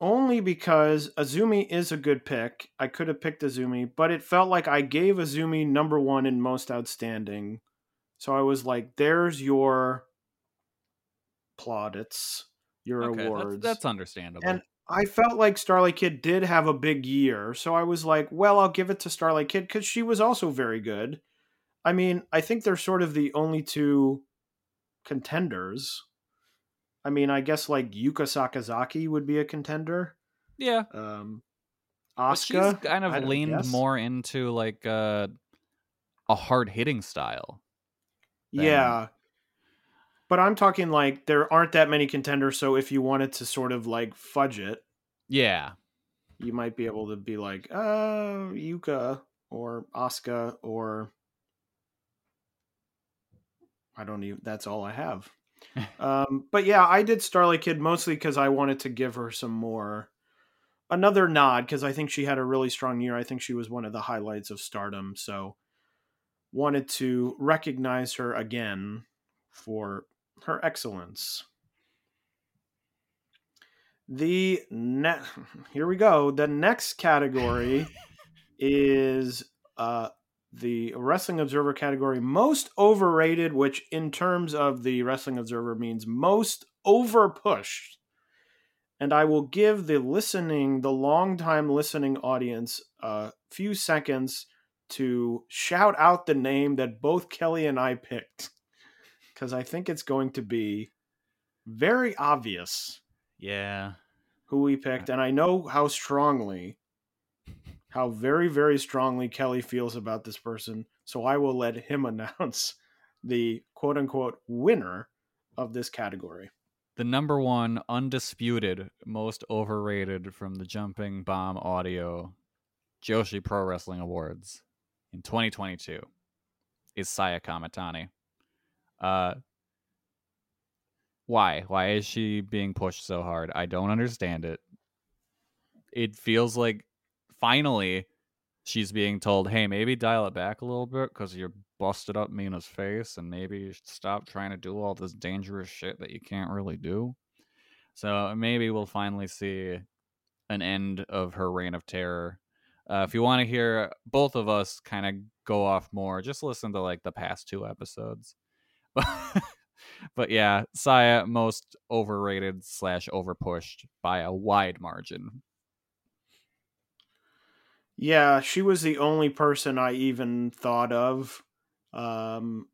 only because Azumi is a good pick. I could have picked Azumi, but it felt like I gave Azumi number one in most outstanding. So I was like, there's your plaudits, your okay, awards. That's, that's understandable. And I felt like Starlight Kid did have a big year. So I was like, well, I'll give it to Starlight Kid because she was also very good. I mean, I think they're sort of the only two contenders. I mean, I guess like Yuka Sakazaki would be a contender. Yeah. Um, Asuka. She's kind of leaned more into like uh, a hard hitting style. Thing. Yeah, but I'm talking like there aren't that many contenders, so if you wanted to sort of like fudge it, yeah, you might be able to be like, uh, Yuka or Asuka or I don't even. That's all I have. um, but yeah, I did Starlight Kid mostly because I wanted to give her some more another nod because I think she had a really strong year. I think she was one of the highlights of Stardom, so. Wanted to recognize her again for her excellence. The ne- Here we go. The next category is uh, the Wrestling Observer category, most overrated, which in terms of the Wrestling Observer means most overpushed. And I will give the listening, the longtime listening audience a few seconds to shout out the name that both Kelly and I picked, because I think it's going to be very obvious. Yeah, who we picked, and I know how strongly, how very, very strongly Kelly feels about this person. So I will let him announce the quote unquote winner of this category. The number one undisputed, most overrated from the Jumping Bomb Audio Joshi Pro Wrestling Awards. In twenty twenty-two is Saya Kamitani. Uh, why? Why is she being pushed so hard? I don't understand it. It feels like finally she's being told, hey, maybe dial it back a little bit because you busted up Mina's face and maybe you should stop trying to do all this dangerous shit that you can't really do. So maybe we'll finally see an end of her reign of terror. Uh, if you want to hear both of us kind of go off more, just listen to like the past two episodes. But, but yeah, Saya, most overrated slash overpushed by a wide margin. Yeah, she was the only person I even thought of. Um,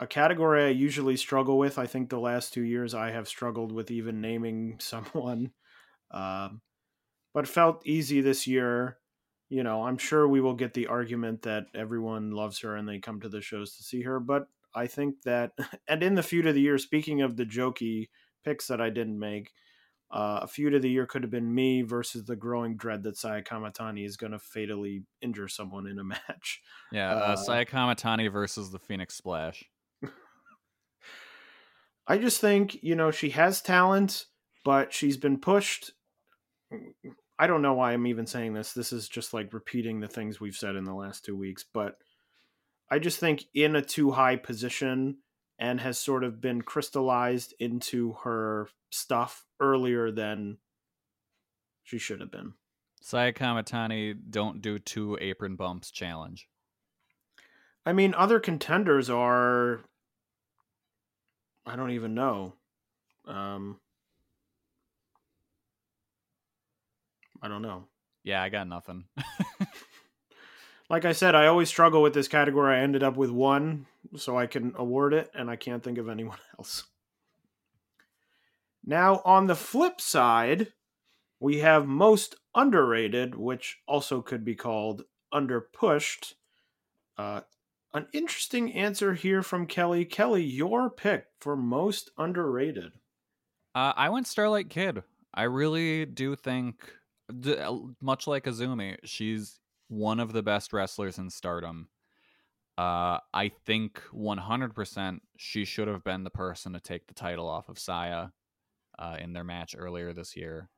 a category I usually struggle with. I think the last two years I have struggled with even naming someone. Um, but felt easy this year. You know, I'm sure we will get the argument that everyone loves her and they come to the shows to see her. But I think that, and in the feud of the year, speaking of the jokey picks that I didn't make, uh, a feud of the year could have been me versus the growing dread that Saya Kamitani is going to fatally injure someone in a match. Yeah, uh, uh, Saya Kamitani versus the Phoenix Splash. I just think, you know, she has talent, but she's been pushed. I don't know why I'm even saying this. This is just like repeating the things we've said in the last two weeks, but I just think in a too high position and has sort of been crystallized into her stuff earlier than she should have been. Saya Kamitani, don't do two apron bumps challenge. I mean, other contenders are, I don't even know. Um, I don't know. Yeah, I got nothing. Like I said, I always struggle with this category. I ended up with one, so I can award it, and I can't think of anyone else. Now, on the flip side, we have most underrated, which also could be called underpushed. Uh, an interesting answer here from Kelly. Kelly, your pick for most underrated. Uh, I went Starlight Kid. I really do think... much like Azumi, she's one of the best wrestlers in Stardom. Uh, I think one hundred percent she should have been the person to take the title off of Saya uh, in their match earlier this year.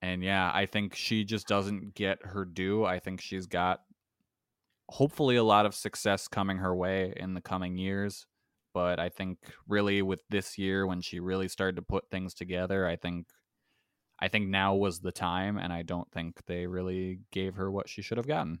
And yeah, I think she just doesn't get her due. I think she's got hopefully a lot of success coming her way in the coming years. But I think really with this year, when she really started to put things together, I think I think now was the time, and I don't think they really gave her what she should have gotten.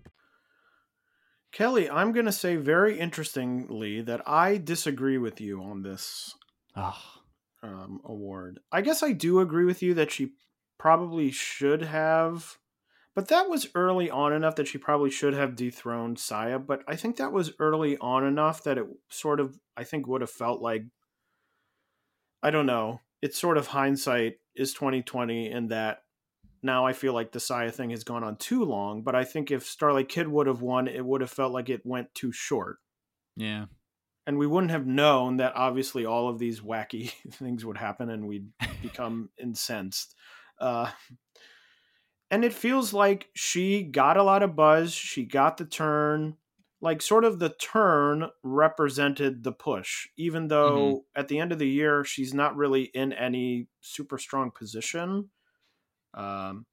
Kelly, I'm going to say very interestingly that I disagree with you on this um, award. I guess I do agree with you that she probably should have, but that was early on enough that she probably should have dethroned Saya. But I think that was early on enough that it sort of, I think, would have felt like, I don't know, it's sort of hindsight is twenty twenty in that. Now I feel like the Saya thing has gone on too long, but I think if Starlight Kid would have won, it would have felt like it went too short. Yeah. And we wouldn't have known that obviously all of these wacky things would happen and we'd become incensed. Uh, and it feels like she got a lot of buzz. She got the turn. Like sort of the turn represented the push, even though mm-hmm. at the end of the year, she's not really in any super strong position. Um,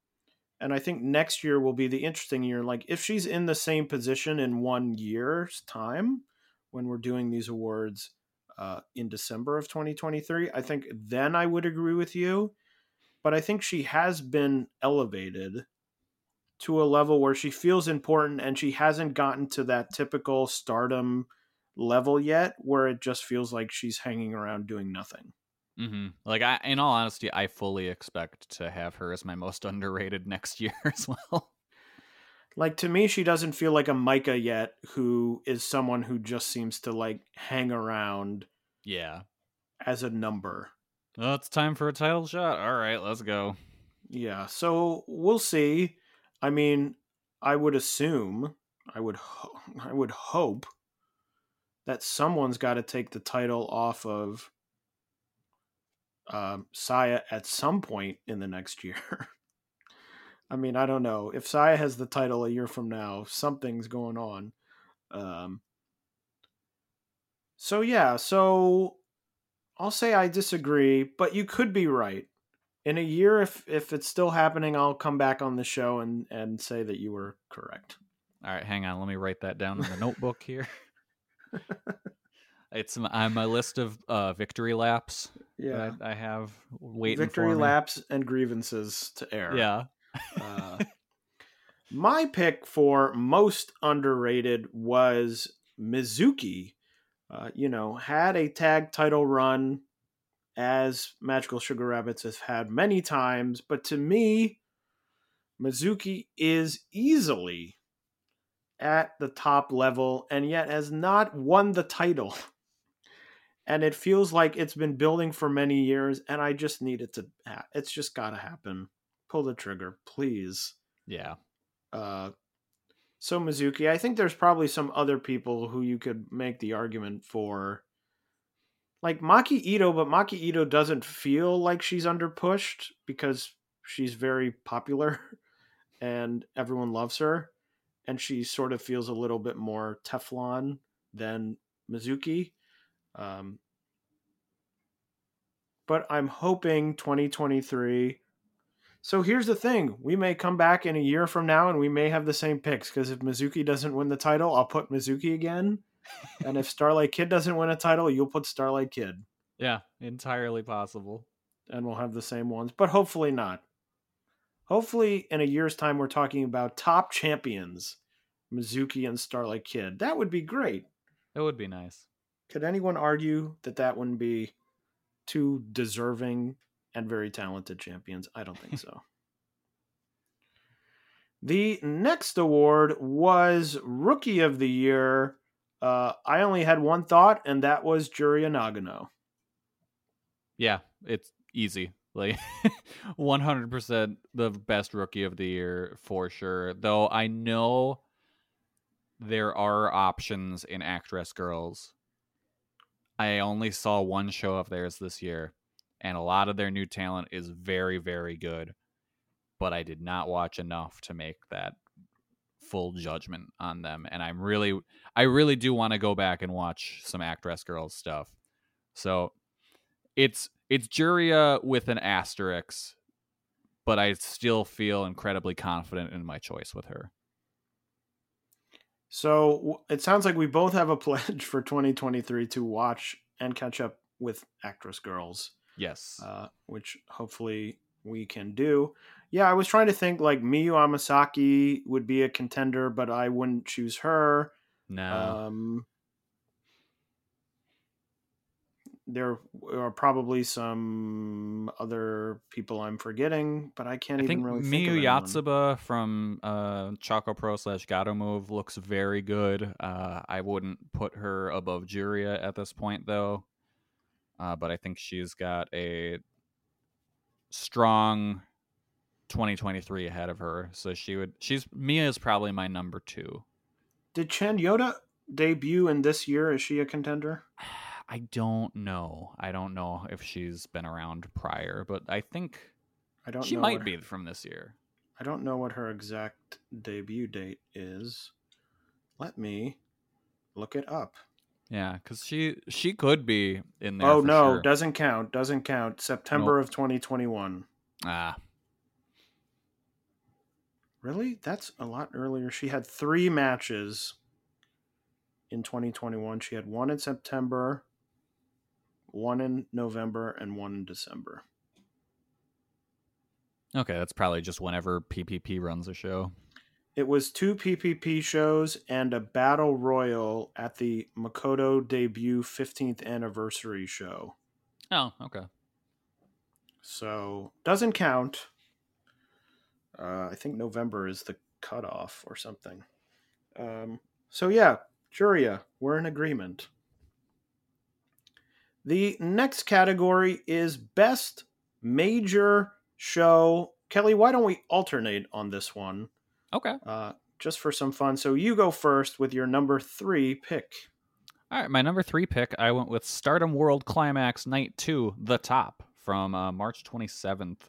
and I think next year will be the interesting year. Like if she's in the same position in one year's time, when we're doing these awards, uh, in December of twenty twenty-three, I think then I would agree with you, but I think she has been elevated to a level where she feels important and she hasn't gotten to that typical Stardom level yet, where it just feels like she's hanging around doing nothing. Mm-hmm. Like I, in all honesty, I fully expect to have her as my most underrated next year as well. Like to me, she doesn't feel like a Micah yet, who is someone who just seems to like hang around. Yeah. As a number. Well, it's time for a title shot. All right, let's go. Yeah. So we'll see. I mean, I would assume, I would, ho- I would hope that someone's got to take the title off of Um, Saya at some point in the next year. I mean, I don't know. If Saya has the title a year from now, something's going on. Um, so yeah, so I'll say I disagree, but you could be right. In a year, if if it's still happening, I'll come back on the show and, and say that you were correct. All right, hang on. Let me write that down in the notebook here. It's my, my list of uh, victory laps. Yeah, that I have waiting victory for me. Laps and grievances to air. Yeah. uh, my pick for most underrated was Mizuki. Uh, you know, had a tag title run as Magical Sugar Rabbits has had many times, but to me, Mizuki is easily at the top level and yet has not won the title. And it feels like it's been building for many years, and I just need it to ha- it's just got to happen. Pull the trigger, please. Yeah. Uh, so, Mizuki, I think there's probably some other people who you could make the argument for. Like Maki Ito, but Maki Ito doesn't feel like she's under pushed because she's very popular and everyone loves her. And she sort of feels a little bit more Teflon than Mizuki. Um, but I'm hoping twenty twenty-three. So here's the thing. We may come back in a year from now and we may have the same picks. Because if Mizuki doesn't win the title, I'll put Mizuki again. And if Starlight Kid doesn't win a title, you'll put Starlight Kid. Yeah, entirely possible. And we'll have the same ones. But hopefully not. Hopefully in a year's time, we're talking about top champions, Mizuki and Starlight Kid. That would be great. That would be nice. Could anyone argue that that wouldn't be two deserving and very talented champions? I don't think so. The next award was Rookie of the Year. Uh, I only had one thought, and that was Juria Nagano. Yeah, it's easy. Like one hundred percent the best rookie of the year for sure. Though I know there are options in ActWres Girls. I only saw one show of theirs this year, and a lot of their new talent is very, very good. But I did not watch enough to make that full judgment on them. And I'm really, I really do want to go back and watch some ActWres Girls stuff. So it's, It's Juria with an asterisk, but I still feel incredibly confident in my choice with her. So it sounds like we both have a pledge for twenty twenty-three to watch and catch up with ActWres Girls. Yes. Uh, which hopefully we can do. Yeah, I was trying to think like Miyu Yamasaki would be a contender, but I wouldn't choose her. No. Um, There are probably some other people I'm forgetting, but I can't I even think really Miyu think of Miyu Yatsuba from uh, Choco Pro slash Gato Move looks very good. Uh, I wouldn't put her above Juria at this point, though. Uh, but I think she's got a strong twenty twenty-three ahead of her. So she would. She's Mia is probably my number two. Did Chan Yoda debut in this year? Is she a contender? I don't know. I don't know if she's been around prior, but I think I don't she know might her, be from this year. I don't know what her exact debut date is. Let me look it up. Yeah, because she she could be in there. Oh, for no, sure. doesn't count. Doesn't count. September nope. of twenty twenty-one. Ah. Really? That's a lot earlier. She had three matches in twenty twenty-one. She had one in September, one in November, and one in December. Okay, that's probably just whenever P P P runs a show. It was two P P P shows and a Battle Royal at the Makoto debut fifteenth anniversary show. Oh, okay. So, doesn't count. Uh, I think November is the cutoff or something. Um, so, yeah, Juria, we're in agreement. The next category is Best Major Show. Kelly, why don't we alternate on this one? Okay. Uh, just for some fun. So you go first with your number three pick. All right, my number three pick, I went with Stardom World Climax Night two, The Top, from uh, March twenty-seventh.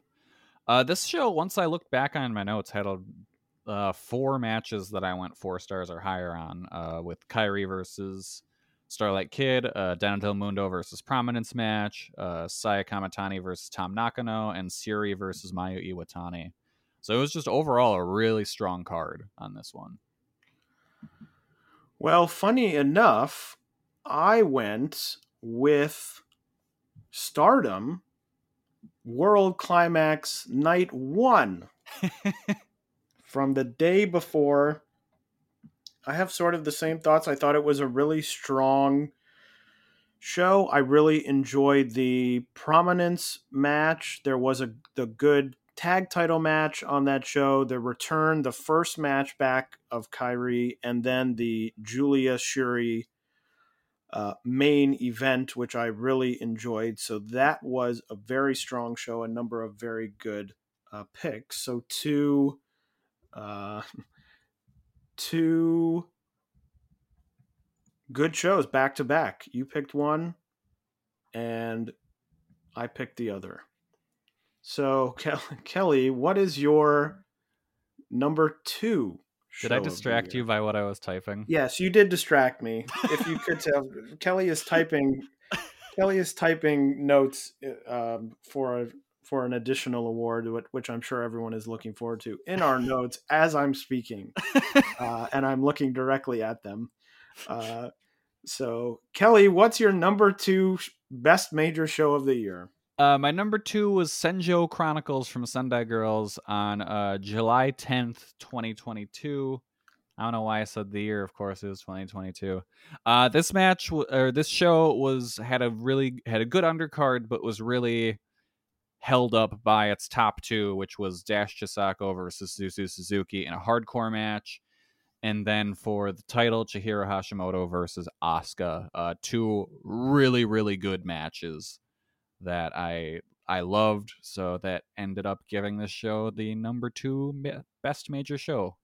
Uh, this show, once I looked back on my notes, had a, uh, four matches that I went four stars or higher on, uh, with Kairi versus Starlight Kid, uh, Down Del Mundo versus Prominence match, uh, Saya Kamitani versus Tam Nakano, and Siri versus Miyu Iwatani. So it was just overall a really strong card on this one. Well, funny enough, I went with Stardom World Climax Night one from the day before. I have sort of the same thoughts. I thought it was a really strong show. I really enjoyed the Prominence match. There was a the good tag title match on that show. The return, the first match back of Kairi, and then the Julia Shuri uh, main event, which I really enjoyed. So that was a very strong show, a number of very good uh, picks. So two... Uh, Two good shows back to back. You picked one and I picked the other. So, Ke- Kelly, what is your number two? Did I distract you by what I was typing? Yes, you did distract me. If you could tell, Kelly is typing. Kelly is typing notes um, for a, for an additional award, which I'm sure everyone is looking forward to, in our notes as I'm speaking, uh, and I'm looking directly at them. Uh, so, Kelly, what's your number two best major show of the year? Uh, my number two was Senjo Chronicles from Sendai Girls on uh, July tenth, twenty twenty-two. I don't know why I said the year. Of course, it was twenty twenty-two. Uh, this match w- or this show was had a really had a good undercard, but was really held up by its top two, which was Dash Chisako versus Suzu Suzuki in a hardcore match, and then for the title, Chihiro Hashimoto versus Asuka. Uh, two really really good matches that I I loved, so that ended up giving this show the number two best major show.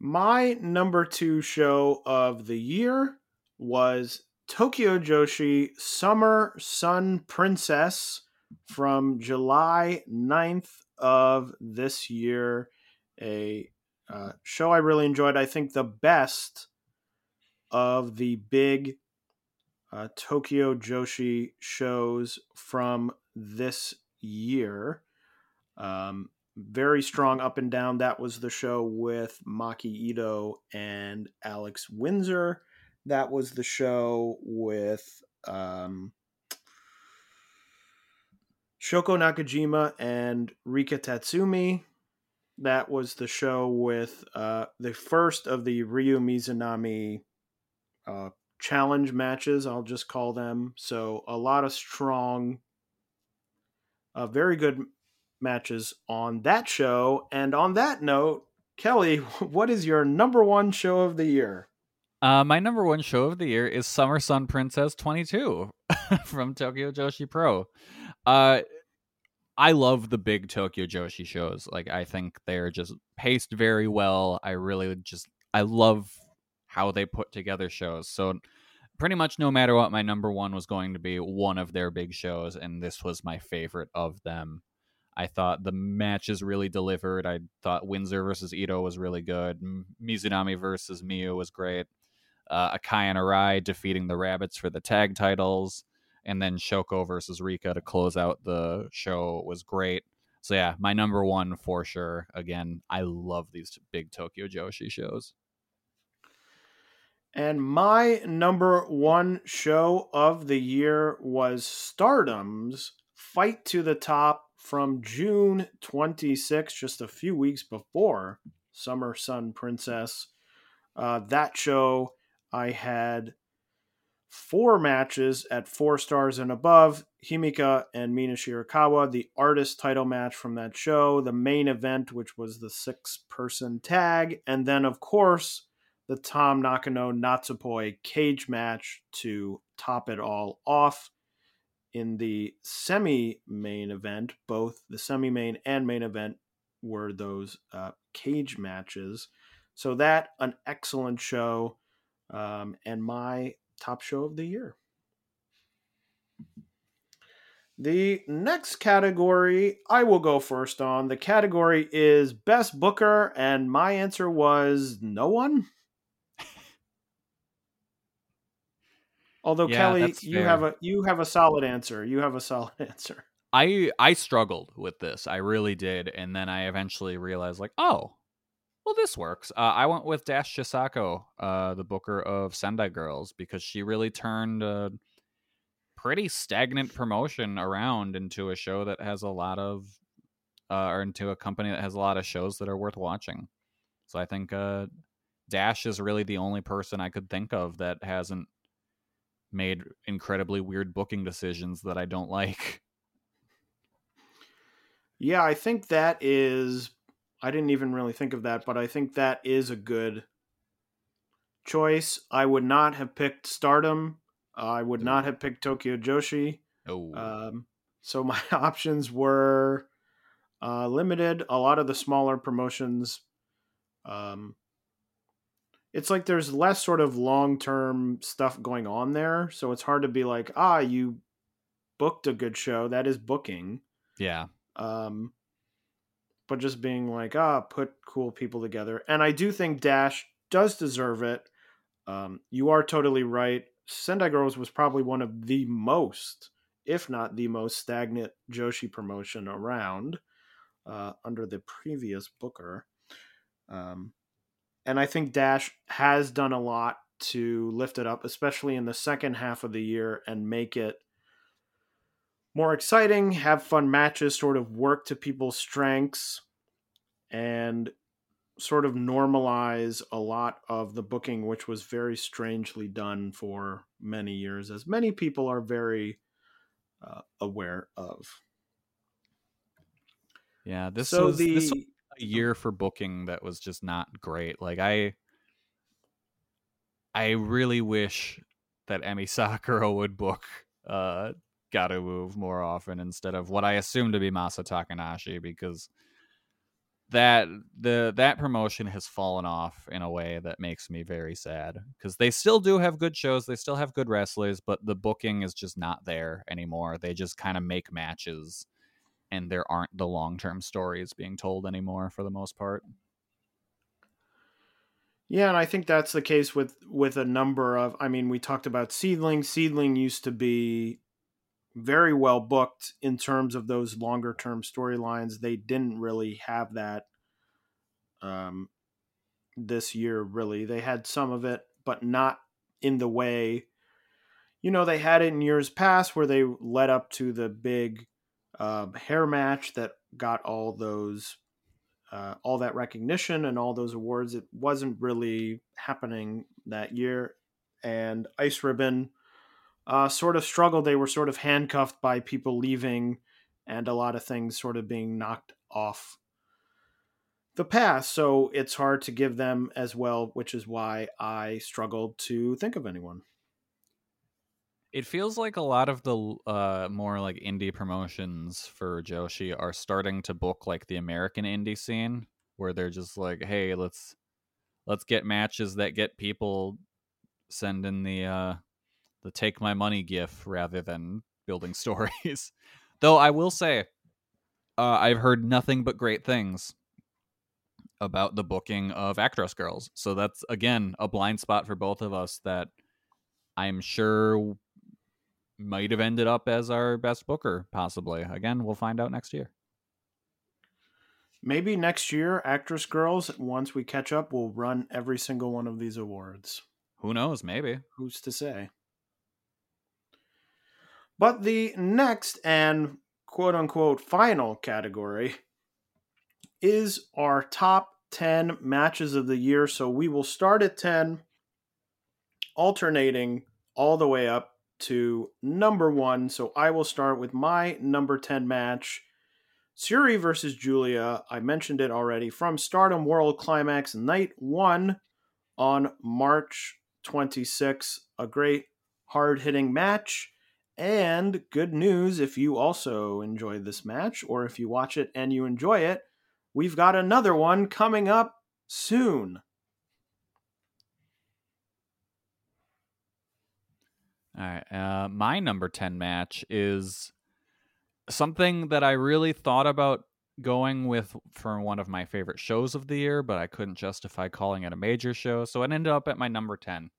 My number two show of the year was Tokyo Joshi Summer Sun Princess from July ninth of this year. A uh, show I really enjoyed. I think the best of the big Uh, Tokyo Joshi shows from this year. Um, very strong up and down. That was the show with Maki Ito and Alex Windsor. That was the show with um, Shoko Nakajima and Rika Tatsumi. That was the show with uh, the first of the Ryu Mizunami uh challenge matches, I'll just call them. So a lot of strong, uh, very good matches on that show. And on that note, Kelly, what is your number one show of the year? Uh, my number one show of the year is Summer Sun Princess twenty-two from Tokyo Joshi Pro. Uh, I love the big Tokyo Joshi shows. Like, I think they're just paced very well. I really just, I love how they put together shows. So pretty much no matter what, my number one was going to be one of their big shows, and this was my favorite of them. I thought the matches really delivered. I thought Windsor versus Ito was really good. Mizunami versus Miyu was great. Uh, Akai and Arai defeating the Rabbits for the tag titles, and then Shoko versus Rika to close out the show was great. So yeah, my number one for sure. Again, I love these big Tokyo Joshi shows. And my number one show of the year was Stardom's Fight to the Top from June twenty-sixth, just a few weeks before Summer Sun Princess. Uh, that show, I had four matches at four stars and above. Himika and Mina Shirakawa, the artist title match from that show, the main event, which was the six-person tag, and then, of course, the Tam Nakano Natsupoi cage match to top it all off in the semi-main event. Both the semi-main and main event were those uh, cage matches. So that, an excellent show, um, and my top show of the year. The next category I will go first on. The category is Best Booker, and my answer was no one. Although yeah, Kelly, you fair. have a you have a solid answer. You have a solid answer. I I struggled with this. I really did, and then I eventually realized, like, oh, well, this works. Uh, I went with Dash Chisako, uh, the booker of Sendai Girls, because she really turned a pretty stagnant promotion around into a show that has a lot of, uh, or into a company that has a lot of shows that are worth watching. So I think uh, Dash is really the only person I could think of that hasn't made incredibly weird booking decisions that I don't like. Yeah, I think that is, I didn't even really think of that, but I think that is a good choice. I would not have picked Stardom. Uh, I would not have picked Tokyo Joshi. Oh. Um, so my options were uh, limited. A lot of the smaller promotions, um, it's like there's less sort of long-term stuff going on there. So it's hard to be like, ah, you booked a good show. That is booking. Yeah. Um, but just being like, ah, put cool people together. And I do think Dash does deserve it. Um, you are totally right. Sendai Girls was probably one of the most, if not the most stagnant Joshi promotion around, uh, under the previous booker. Um, and I think Dash has done a lot to lift it up, especially in the second half of the year, and make it more exciting, have fun matches, sort of work to people's strengths, and sort of normalize a lot of the booking, which was very strangely done for many years, as many people are very uh, aware of. Yeah, this so was the this was a year for booking that was just not great. Like I, I really wish that Emi Sakura would book uh, Gotta Move more often instead of what I assume to be Masa Takanashi, because that the that promotion has fallen off in a way that makes me very sad, because they still do have good shows, they still have good wrestlers, but the booking is just not there anymore. They just kind of make matches, and there aren't the long-term stories being told anymore for the most part. Yeah, and I think that's the case with with a number of, I mean, we talked about Seadlinnng. Seadlinnng used to be very well booked in terms of those longer term storylines. They didn't really have that um, this year, really. They had some of it, but not in the way, you know, they had it in years past, where they led up to the big uh, hair match that got all those, uh, all that recognition and all those awards. It wasn't really happening that year. And Ice Ribbon Uh, sort of struggled. They were sort of handcuffed by people leaving and a lot of things sort of being knocked off the path. So it's hard to give them as well, which is why I struggled to think of anyone. It feels like a lot of the uh, more like indie promotions for Joshi are starting to book like the American indie scene, where they're just like, hey, let's let's get matches that get people sending the uh the take my money gif rather than building stories. Though I will say, uh, I've heard nothing but great things about the booking of ActWres Girls. So that's, again, a blind spot for both of us that I'm sure might have ended up as our best booker, possibly. Again, we'll find out next year. Maybe next year, ActWres Girls, once we catch up, will run every single one of these awards. Who knows? Maybe. Who's to say? But the next and quote-unquote final category is our top ten matches of the year. So we will start at ten, alternating all the way up to number one. So I will start with my number ten match, Siri versus Julia. I mentioned it already, from Stardom World Climax Night one on March twenty-sixth. A great, hard-hitting match. And good news, if you also enjoy this match, or if you watch it and you enjoy it, we've got another one coming up soon. All right. Uh, my number ten match is something that I really thought about going with for one of my favorite shows of the year, but I couldn't justify calling it a major show, so it ended up at my number ten.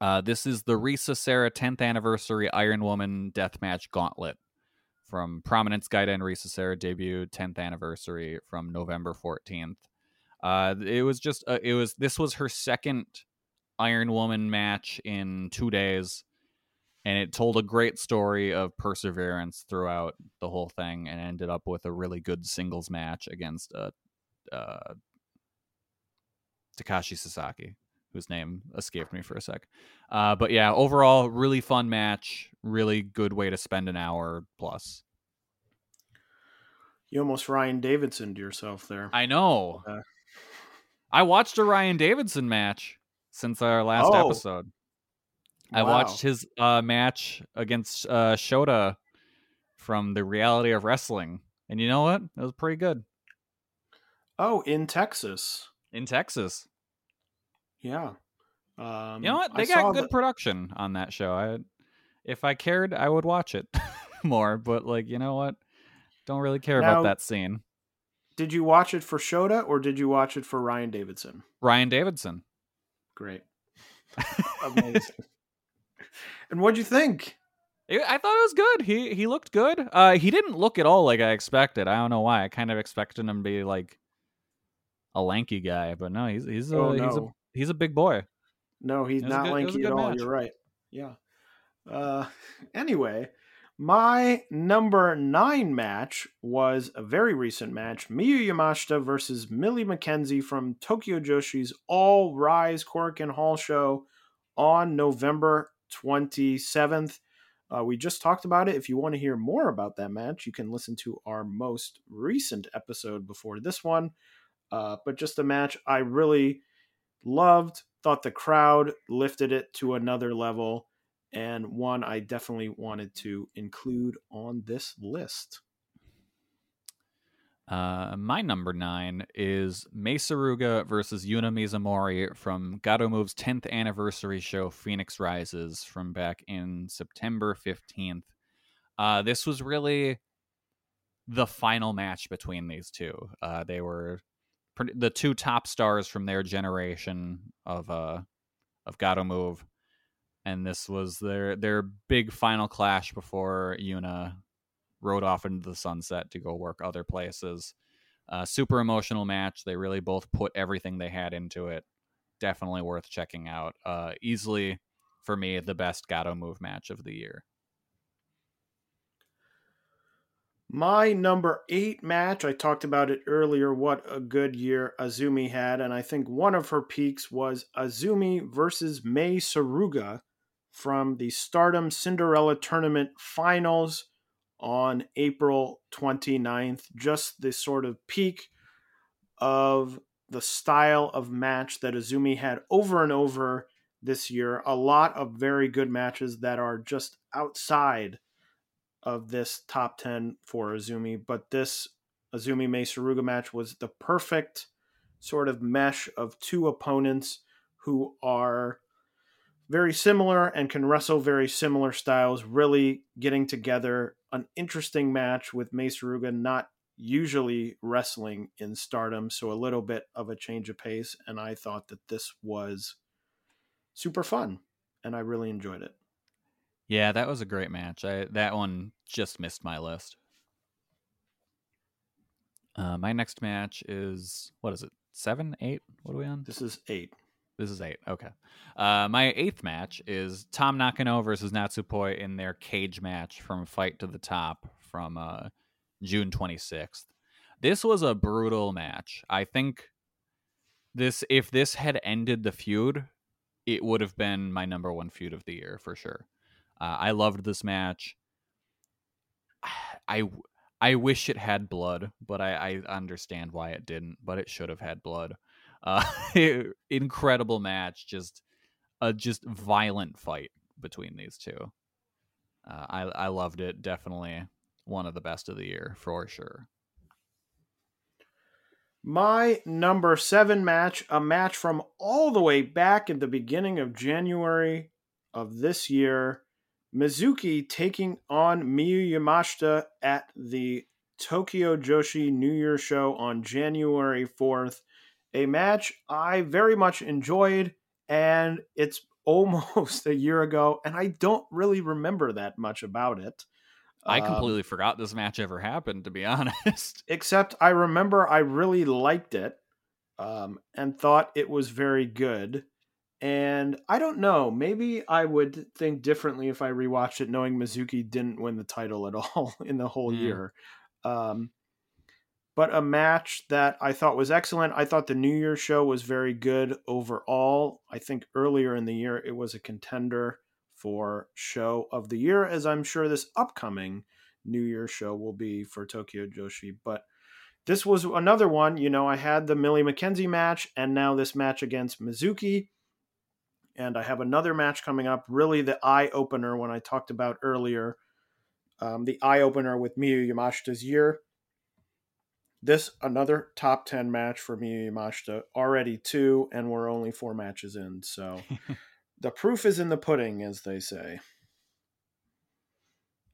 Uh, this is the Risa Serra tenth Anniversary Iron Woman Deathmatch Gauntlet from Prominence. Gaida and Risa Serra debut tenth Anniversary from November fourteenth. Uh, it was just, uh, it was, this was her second Iron Woman match in two days. And it told a great story of perseverance throughout the whole thing, and ended up with a really good singles match against uh, uh, Takashi Sasaki, whose name escaped me for a sec. Uh, but yeah, overall, really fun match. Really good way to spend an hour plus. You almost Ryan Davidson to yourself there. I know. Uh, I watched a Ryan Davidson match since our last oh. episode. I wow. watched his uh, match against uh, Shota from The Reality of Wrestling. And you know what? It was pretty good. Oh, in Texas. In Texas. Yeah. Um, you know what? They I got good the... production on that show. I, if I cared, I would watch it more. But, like, you know what? Don't really care now, about that scene. Did you watch it for Shota or did you watch it for Ryan Davidson? Ryan Davidson. Great. Amazing. And what'd you think? I thought it was good. He he looked good. Uh, he didn't look at all like I expected. I don't know why. I kind of expected him to be like a lanky guy, but no, he's he's a, oh, no. he's a he's a big boy. No, he's not good, lanky at all. Match. You're right. Yeah. Uh, anyway, my number nine match was a very recent match: Miyu Yamashita versus Millie McKenzie from Tokyo Joshi's All Rise Korakuen Hall show on November twenty-seventh. Uh, we just talked about it. If you want to hear more about that match, you can listen to our most recent episode before this one. Uh, but just a match I really loved, thought the crowd lifted it to another level, and one I definitely wanted to include on this list. Uh, my number nine is Mei Suruga versus Yuna Mizumori from Gato Move's tenth anniversary show, Phoenix Rises, from back in September fifteenth. Uh, this was really the final match between these two. Uh, they were pretty, the two top stars from their generation of uh, of Gato Move, and this was their their big final clash before Yuna rode off into the sunset to go work other places. Uh, super emotional match. They really both put everything they had into it. Definitely worth checking out. Uh, easily, for me, the best Gato Move match of the year. My number eight match, I talked about it earlier, what a good year Azumi had, and I think one of her peaks was Azumi versus Mei Suruga from the Stardom Cinderella Tournament Finals on April twenty-ninth, just the sort of peak of the style of match that Azumi had over and over this year. A lot of very good matches that are just outside of this top ten for Azumi, but this Azumi Mei Suruga match was the perfect sort of mesh of two opponents who are very similar and can wrestle very similar styles, really getting together. An interesting match with Mei Suruga not usually wrestling in Stardom, so a little bit of a change of pace, and I thought that this was super fun, and I really enjoyed it. Yeah, that was a great match. I, that one just missed my list. Uh, my next match is, what is it, seven, eight? What are we on? This is eight. This is eight. Okay. Uh, my eighth match is Tam Nakano versus Natsupoi in their cage match from Fight to the Top from uh, June twenty-sixth. This was a brutal match. I think this, if this had ended the feud, it would have been my number one feud of the year for sure. Uh, I loved this match. I, I wish it had blood, but I, I understand why it didn't, but it should have had blood. Uh, incredible match, just a just violent fight between these two. Uh, I I loved it. Definitely one of the best of the year for sure. My number seven match, a match from all the way back at the beginning of January of this year, Mizuki taking on Miyu Yamashita at the Tokyo Joshi New Year show on January fourth. A match I very much enjoyed, and it's almost a year ago, and I don't really remember that much about it. I completely um, forgot this match ever happened, to be honest. Except I remember I really liked it um, and thought it was very good. And I don't know, maybe I would think differently if I rewatched it, knowing Mizuki didn't win the title at all in the whole mm. year. Um But a match that I thought was excellent. I thought the New Year's show was very good overall. I think earlier in the year, it was a contender for show of the year, as I'm sure this upcoming New Year's show will be for Tokyo Joshi. But this was another one. You know, I had the Millie McKenzie match, and now this match against Mizuki. And I have another match coming up, really the eye-opener when I talked about earlier, um, the eye-opener with Miyu Yamashita's year. This, another top ten match for Miyu Yamashita, already two, and we're only four matches in. So the proof is in the pudding, as they say.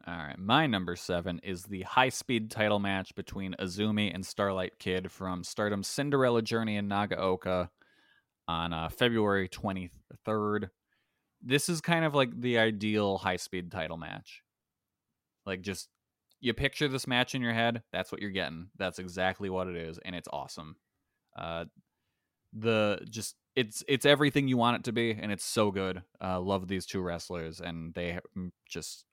All right. My number seven is the high-speed title match between Azumi and Starlight Kid from Stardom's Cinderella Journey in Nagaoka on uh, February twenty-third. This is kind of like the ideal high-speed title match. Like, just, you picture this match in your head, that's what you're getting. That's exactly what it is, and it's awesome. Uh, the, just, it's it's everything you want it to be, and it's so good. Uh, love these two wrestlers, and they just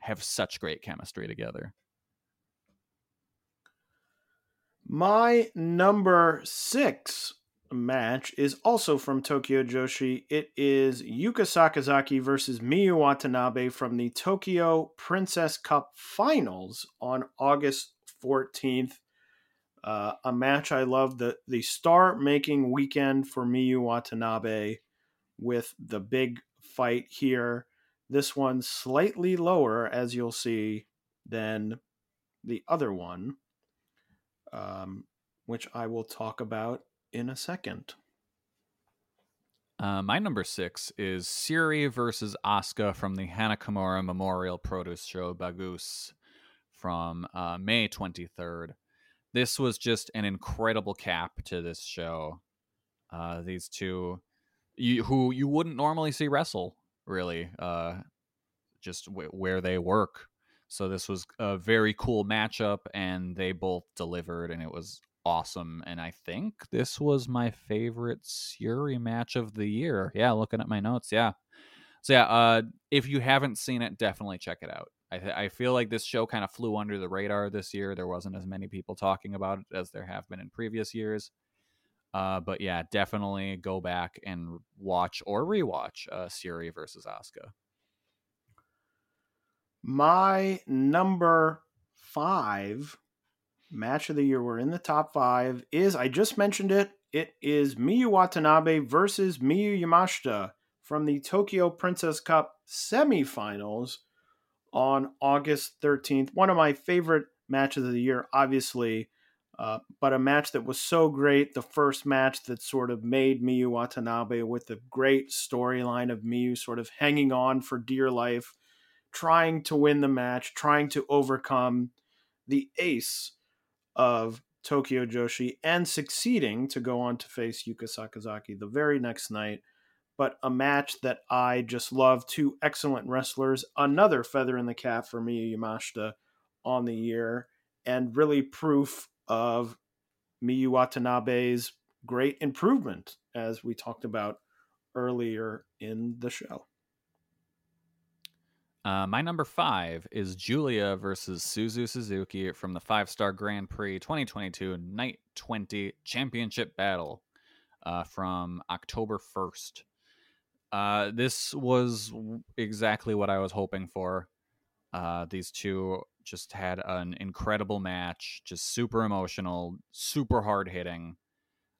have such great chemistry together. My number six match is also from Tokyo Joshi. It is Yuka Sakazaki versus Miyu Watanabe from the Tokyo Princess Cup Finals on August fourteenth. Uh, a match I love, the, the star-making weekend for Miyu Watanabe with the big fight here. This one slightly lower, as you'll see, than the other one, um, which I will talk about in a second. Uh, my number six is Siri versus Asuka from the Hanakamura Memorial Produce Show Bagus from uh, May twenty-third. This was just an incredible cap to this show. Uh, these two, you, who you wouldn't normally see wrestle, really, uh, just w- where they work. So this was a very cool matchup, and they both delivered, and it was awesome. And I think this was my favorite Siri match of the year. Yeah, looking at my notes, yeah. So yeah, uh, if you haven't seen it, definitely check it out. I, th- I feel like this show kind of flew under the radar this year. There wasn't as many people talking about it as there have been in previous years. Uh, but yeah, definitely go back and watch or rewatch uh, Siri versus Asuka. My number five match of the year, we're in the top five, is, I just mentioned it, it is Miyu Watanabe versus Miyu Yamashita from the Tokyo Princess Cup semifinals on August thirteenth. One of my favorite matches of the year, obviously, uh, but a match that was so great. The first match that sort of made Miyu Watanabe, with the great storyline of Miyu sort of hanging on for dear life, trying to win the match, trying to overcome the ace of Tokyo Joshi, and succeeding to go on to face Yuka Sakazaki the very next night. But a match that I just love. Two excellent wrestlers. Another feather in the cap for Miyu Yamashita on the year. And really proof of Miyu Watanabe's great improvement, as we talked about earlier in the show. Uh, my number five is Julia versus Suzu Suzuki from the five-star Grand Prix twenty twenty-two Night twenty Championship Battle uh, from October first. Uh, this was exactly what I was hoping for. Uh, these two just had an incredible match, just super emotional, super hard hitting.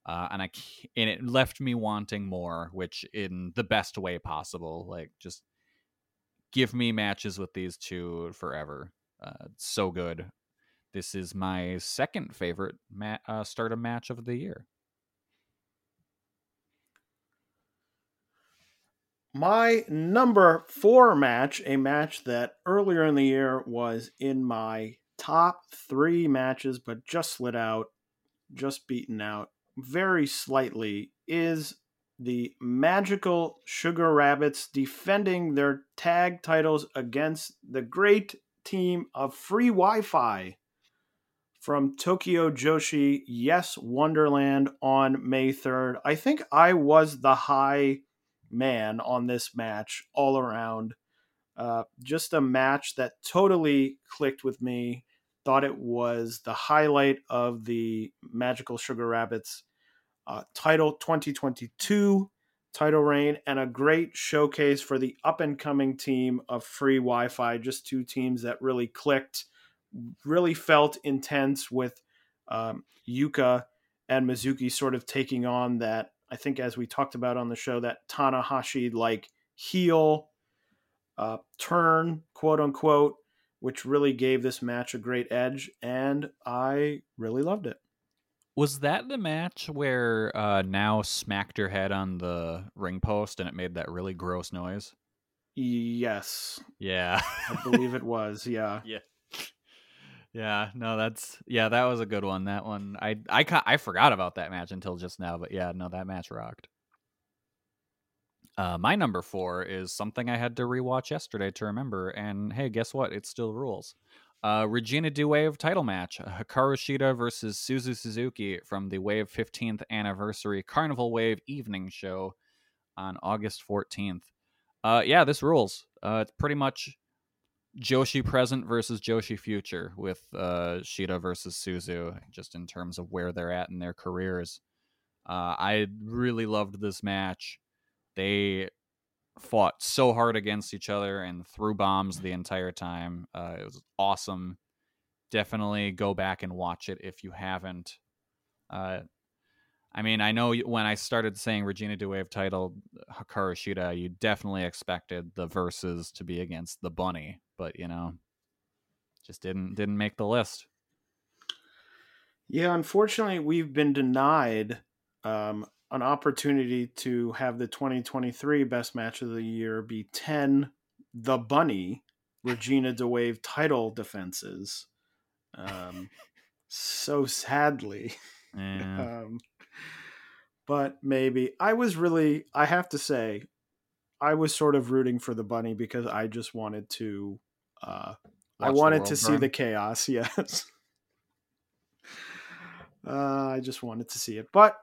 Uh, and I, and it left me wanting more, which in the best way possible, like just give me matches with these two forever. Uh, so good. This is my second favorite ma- uh, Stardom match of the year. My number four match, a match that earlier in the year was in my top three matches, but just slid out, just beaten out very slightly, is the Magical Sugar Rabbits defending their tag titles against the great team of Free Wi-Fi from Tokyo Joshi, Yes Wonderland, on May third. I think I was the high man on this match all around. Uh, just a match that totally clicked with me. Thought it was the highlight of the Magical Sugar Rabbits uh, title twenty twenty-two title reign, and a great showcase for the up-and-coming team of Free Wi-Fi. Just two teams that really clicked, really felt intense, with um, Yuka and Mizuki sort of taking on that, I think, as we talked about on the show, that Tanahashi-like heel uh, turn, quote-unquote, which really gave this match a great edge, and I really loved it. Was that the match where uh, Now smacked her head on the ring post and it made that really gross noise? Yes. Yeah. I believe it was. Yeah. Yeah. Yeah. No, that's, yeah, that was a good one. That one, I, I, I forgot about that match until just now, but yeah, no, that match rocked. Uh, my number four is something I had to rewatch yesterday to remember. And hey, guess what? It still rules. Uh, Regina Du Wave title match. Hikaru Shida versus Suzu Suzuki from the Wave fifteenth Anniversary Carnival Wave Evening Show on August fourteenth. Uh, yeah, this rules. Uh, it's pretty much Joshi present versus Joshi future with uh, Shida versus Suzu, just in terms of where they're at in their careers. Uh, I really loved this match. They fought so hard against each other and threw bombs the entire time. Uh, it was awesome. Definitely go back and watch it if you haven't. Uh, I mean, I know when I started saying Regina Du Wave title Hikaru Shida, you definitely expected the verses to be against the bunny, but you know, just didn't didn't make the list. Yeah, unfortunately, we've been denied Um, an opportunity to have the twenty twenty-three best match of the year be ten The Bunny Regina Du Wave title defenses. Um, so sadly, yeah. um, but maybe I was really, I have to say, I was sort of rooting for the bunny because I just wanted to, uh, Watch I wanted to burn. see the chaos. Yes. uh, I just wanted to see it, but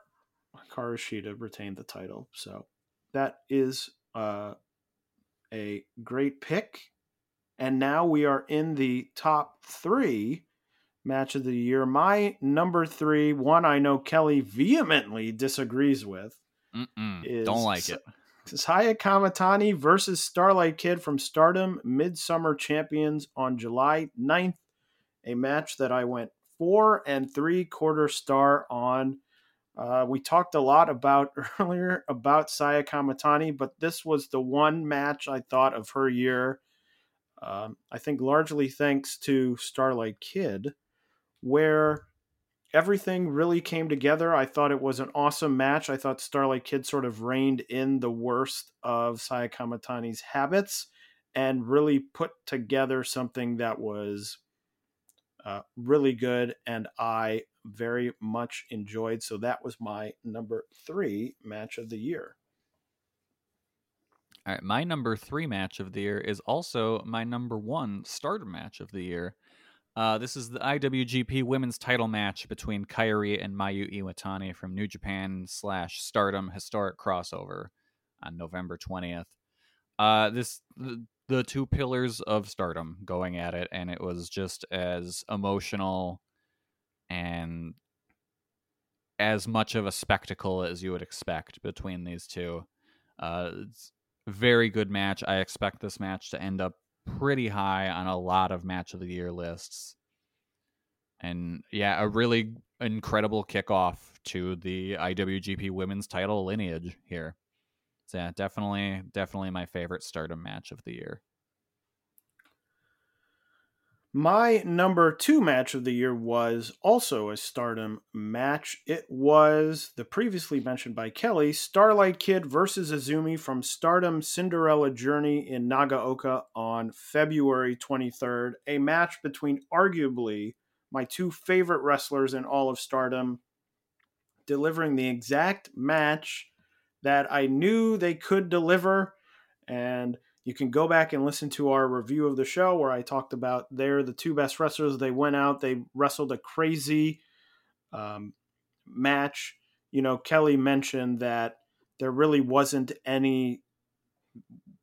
Hikaru Shida retained the title, so that is uh, a great pick. And now we are in the top three match of the year. My number three, one I know Kelly vehemently disagrees with, Mm-mm, is don't like it. Saya Kamitani versus Starlight Kid from Stardom Midsummer Champions on July ninth, a match that I went four and three quarter star on. Uh, we talked a lot about earlier about Saya Kamitani, but this was the one match I thought of her year. Um, I think largely thanks to Starlight Kid, where everything really came together. I thought it was an awesome match. I thought Starlight Kid sort of reined in the worst of Saya Kamitani's habits and really put together something that was uh, really good. And I very much enjoyed. So that was my number three match of the year. All right. My number three match of the year is also my number one Stardom match of the year. Uh, this is the I W G P women's title match between Kairi and Mayu Iwatani from New Japan slash Stardom Historic Crossover on November twentieth. Uh, this, the, the two pillars of Stardom going at it, and it was just as emotional and as much of a spectacle as you would expect between these two. Uh, it's a very good match. I expect this match to end up pretty high on a lot of match of the year lists. And yeah, a really incredible kickoff to the I W G P women's title lineage here. So yeah, definitely, definitely my favorite Stardom match of the year. My number two match of the year was also a Stardom match. It was the previously mentioned by Kelly, Starlight Kid versus Azumi from Stardom Cinderella Journey in Nagaoka on February twenty-third, a match between arguably my two favorite wrestlers in all of Stardom, delivering the exact match that I knew they could deliver. And you can go back and listen to our review of the show where I talked about they're the two best wrestlers. They went out, they wrestled a crazy um, match. You know, Kelly mentioned that there really wasn't any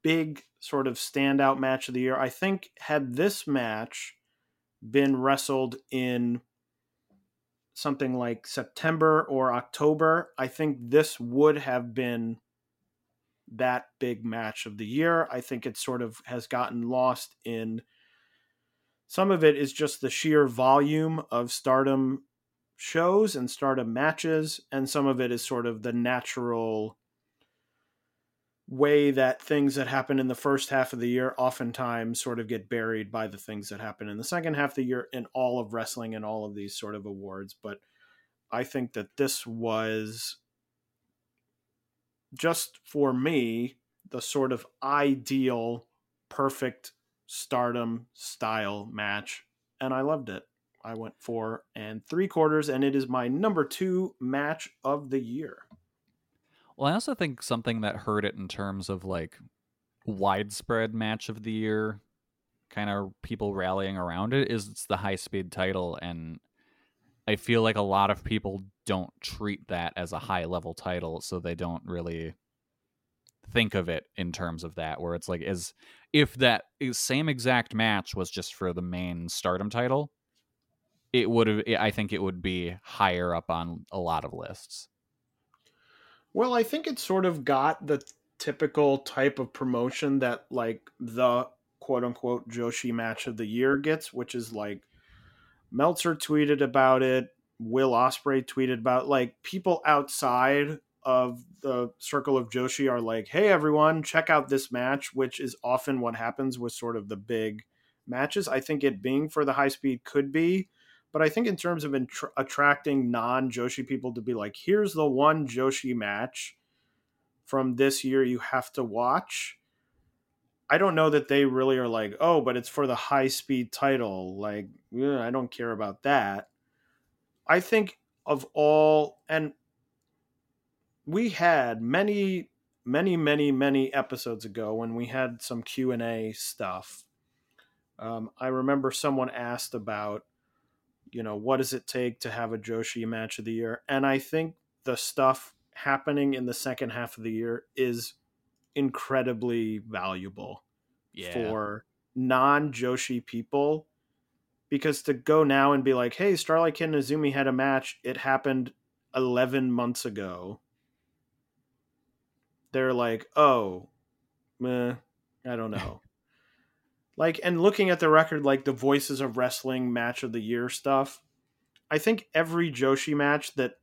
big sort of standout match of the year. I think had this match been wrestled in something like September or October, I think this would have been that big match of the year. I think it sort of has gotten lost in some of it is just the sheer volume of Stardom shows and Stardom matches. And some of it is sort of the natural way that things that happen in the first half of the year oftentimes sort of get buried by the things that happen in the second half of the year in all of wrestling and all of these sort of awards. But I think that this was just for me, the sort of ideal, perfect Stardom style match. And I loved it. I went four and three quarters, and it is my number two match of the year. Well, I also think something that hurt it in terms of like widespread match of the year, kind of people rallying around it, is it's the high speed title. And I feel like a lot of people don't treat that as a high level title, so they don't really think of it in terms of that, where it's like, as if that same exact match was just for the main Stardom title, it would have, I think it would be higher up on a lot of lists. Well, I think it sort of got the typical type of promotion that like the quote unquote Joshi match of the year gets, which is like Meltzer tweeted about it. Will Ospreay tweeted about, like, people outside of the circle of Joshi are like, hey, everyone, check out this match, which is often what happens with sort of the big matches. I think it being for the high speed could be. But I think in terms of intr- attracting non-Joshi people to be like, here's the one Joshi match from this year you have to watch, I don't know that they really are like, oh, but it's for the high-speed title. Like, yeah, I don't care about that. I think of all, and we had many, many, many, many episodes ago when we had some Q and A stuff. Um, I remember someone asked about, you know, what does it take to have a Joshi match of the year? And I think the stuff happening in the second half of the year is incredibly valuable yeah. for non-Joshi people, because to go now and be like, hey, Starlight Kid and Azumi had a match, it happened eleven months ago. They're like, oh, meh, I don't know. Like, and looking at the record, like the Voices of Wrestling match of the year stuff, I think every Joshi match that,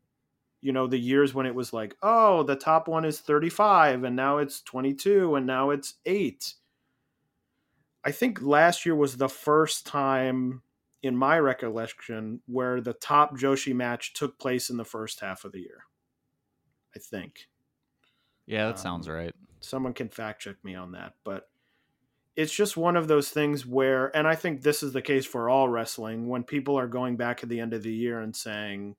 you know, the years when it was like, oh, the top one is thirty-five and now it's twenty-two and now it's eight. I think last year was the first time in my recollection where the top Joshi match took place in the first half of the year. I think. Yeah, that um, sounds right. Someone can fact check me on that, but it's just one of those things where, and I think this is the case for all wrestling, when people are going back at the end of the year and saying,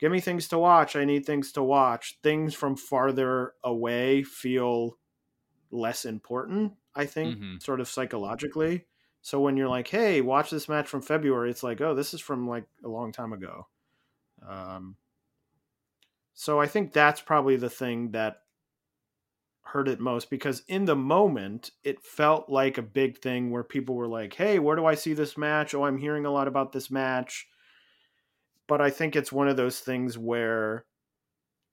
give me things to watch, I need things to watch, things from farther away feel less important, I think, mm-hmm. sort of psychologically. So when you're like, hey, watch this match from February, it's like, oh, this is from like a long time ago. Um, so I think that's probably the thing that hurt it most, because in the moment it felt like a big thing where people were like, hey, where do I see this match? Oh, I'm hearing a lot about this match. But I think it's one of those things where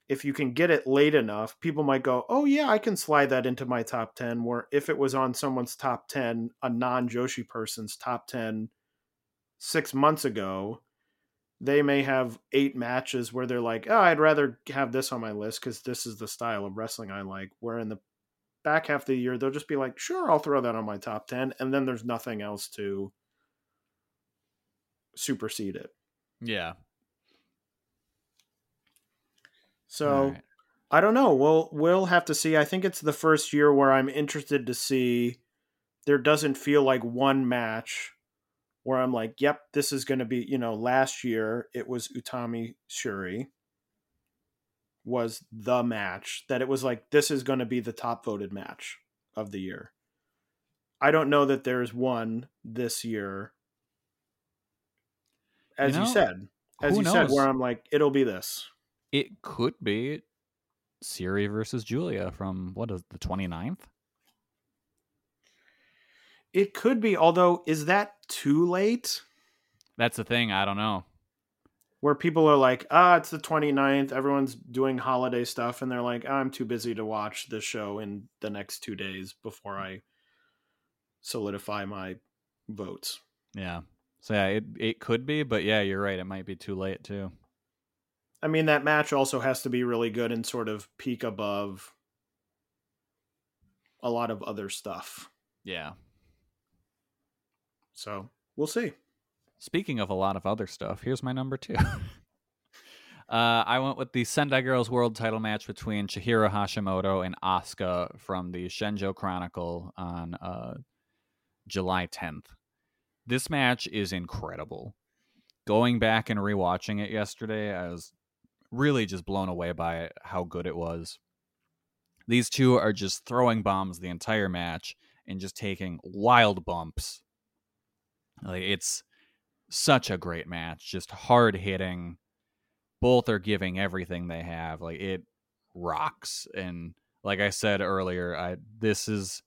if you can get it late enough, people might go, oh yeah, I can slide that into my top ten, where if it was on someone's top ten, a non-Joshi person's top ten six months ago, they may have eight matches where they're like, oh, I'd rather have this on my list because this is the style of wrestling I like. Where in the back half of the year, they'll just be like, sure, I'll throw that on my top ten. And then there's nothing else to supersede it. Yeah. So right. I don't know. We'll, we'll have to see. I think it's the first year where I'm interested to see, there doesn't feel like one match where I'm like, yep, this is going to be, you know, last year it was Utami Shuri was the match that it was like, this is going to be the top voted match of the year. I don't know that there's one this year. As you, know, you said, as you knows? said, where I'm like, it'll be this. It could be Siri versus Julia from what is the twenty-ninth? It could be, although, is that too late? That's the thing. I don't know. Where people are like, ah, it's the twenty-ninth. Everyone's doing holiday stuff. And they're like, I'm too busy to watch this show in the next two days before I solidify my votes. Yeah. So yeah, it, it could be. But yeah, you're right. It might be too late, too. I mean, that match also has to be really good and sort of peak above a lot of other stuff. Yeah. So we'll see. Speaking of a lot of other stuff, here's my number two. Uh, I went with the Sendai Girls World Title match between Chihiro Hashimoto and Asuka from the Shoujo Chronicle on uh, July tenth. This match is incredible. Going back and rewatching it yesterday, I was really just blown away by it, how good it was. These two are just throwing bombs the entire match and just taking wild bumps. Like, it's such a great match, just hard hitting. Both are giving everything they have. Like, it rocks. And like I said earlier, I this is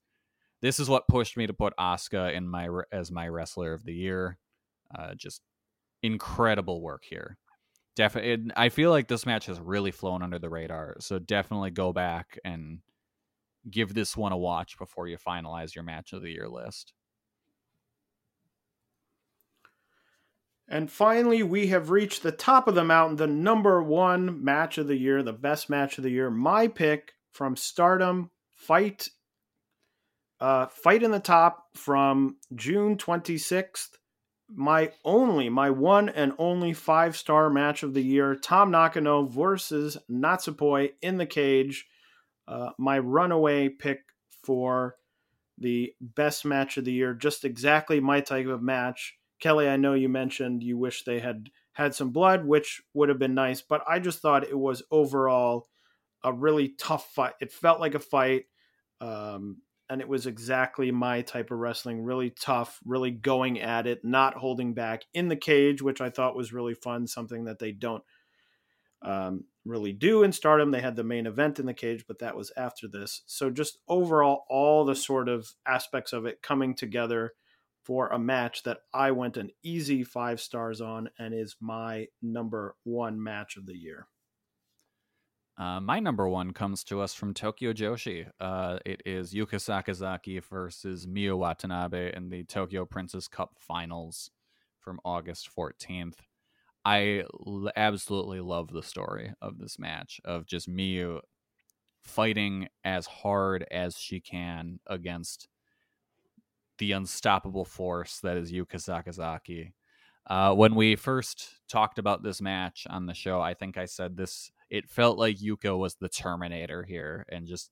this is what pushed me to put Asuka in my as my wrestler of the year. Uh, just incredible work here. Definitely, I feel like this match has really flown under the radar. So definitely go back and give this one a watch before you finalize your match of the year list. And finally, we have reached the top of the mountain, the number one match of the year, the best match of the year. My pick from Stardom, Fight, uh, Fight in the Top from June twenty-sixth. My only, my one and only five-star match of the year, Tam Nakano versus Natsupoi in the cage. Uh, my runaway pick for the best match of the year. Just exactly my type of match. Kelly, I know you mentioned you wish they had had some blood, which would have been nice, but I just thought it was overall a really tough fight. It felt like a fight, um, and it was exactly my type of wrestling. Really tough, really going at it, not holding back in the cage, which I thought was really fun, something that they don't um, really do in Stardom. They had the main event in the cage, but that was after this. So just overall, all the sort of aspects of it coming together for a match that I went an easy five stars on and is my number one match of the year. Uh, my number one comes to us from Tokyo Joshi. Uh, it is Yuka Sakazaki versus Miyu Watanabe in the Tokyo Princess Cup Finals from August fourteenth. I l- absolutely love the story of this match, of just Miyu fighting as hard as she can against the unstoppable force that is Yuka Sakazaki. Uh, when we first talked about this match on the show, I think I said this, it felt like Yuka was the Terminator here, and just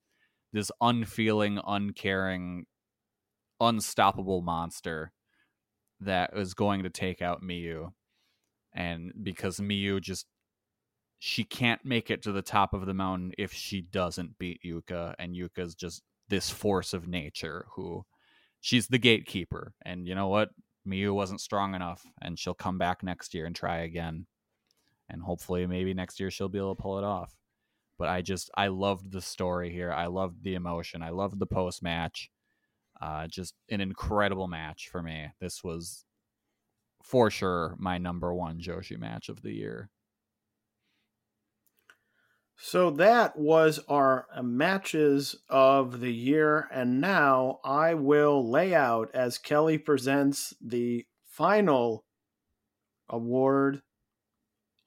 this unfeeling, uncaring, unstoppable monster that was going to take out Miyu. And because Miyu just, she can't make it to the top of the mountain if she doesn't beat Yuka, and Yuka's just this force of nature who, she's the gatekeeper, and you know what? Miyu wasn't strong enough, and she'll come back next year and try again. And hopefully maybe next year she'll be able to pull it off. But I just, I loved the story here. I loved the emotion. I loved the post-match. Uh, just an incredible match for me. This was for sure my number one Joshi match of the year. So that was our matches of the year. And now I will lay out, as Kelly presents, the final award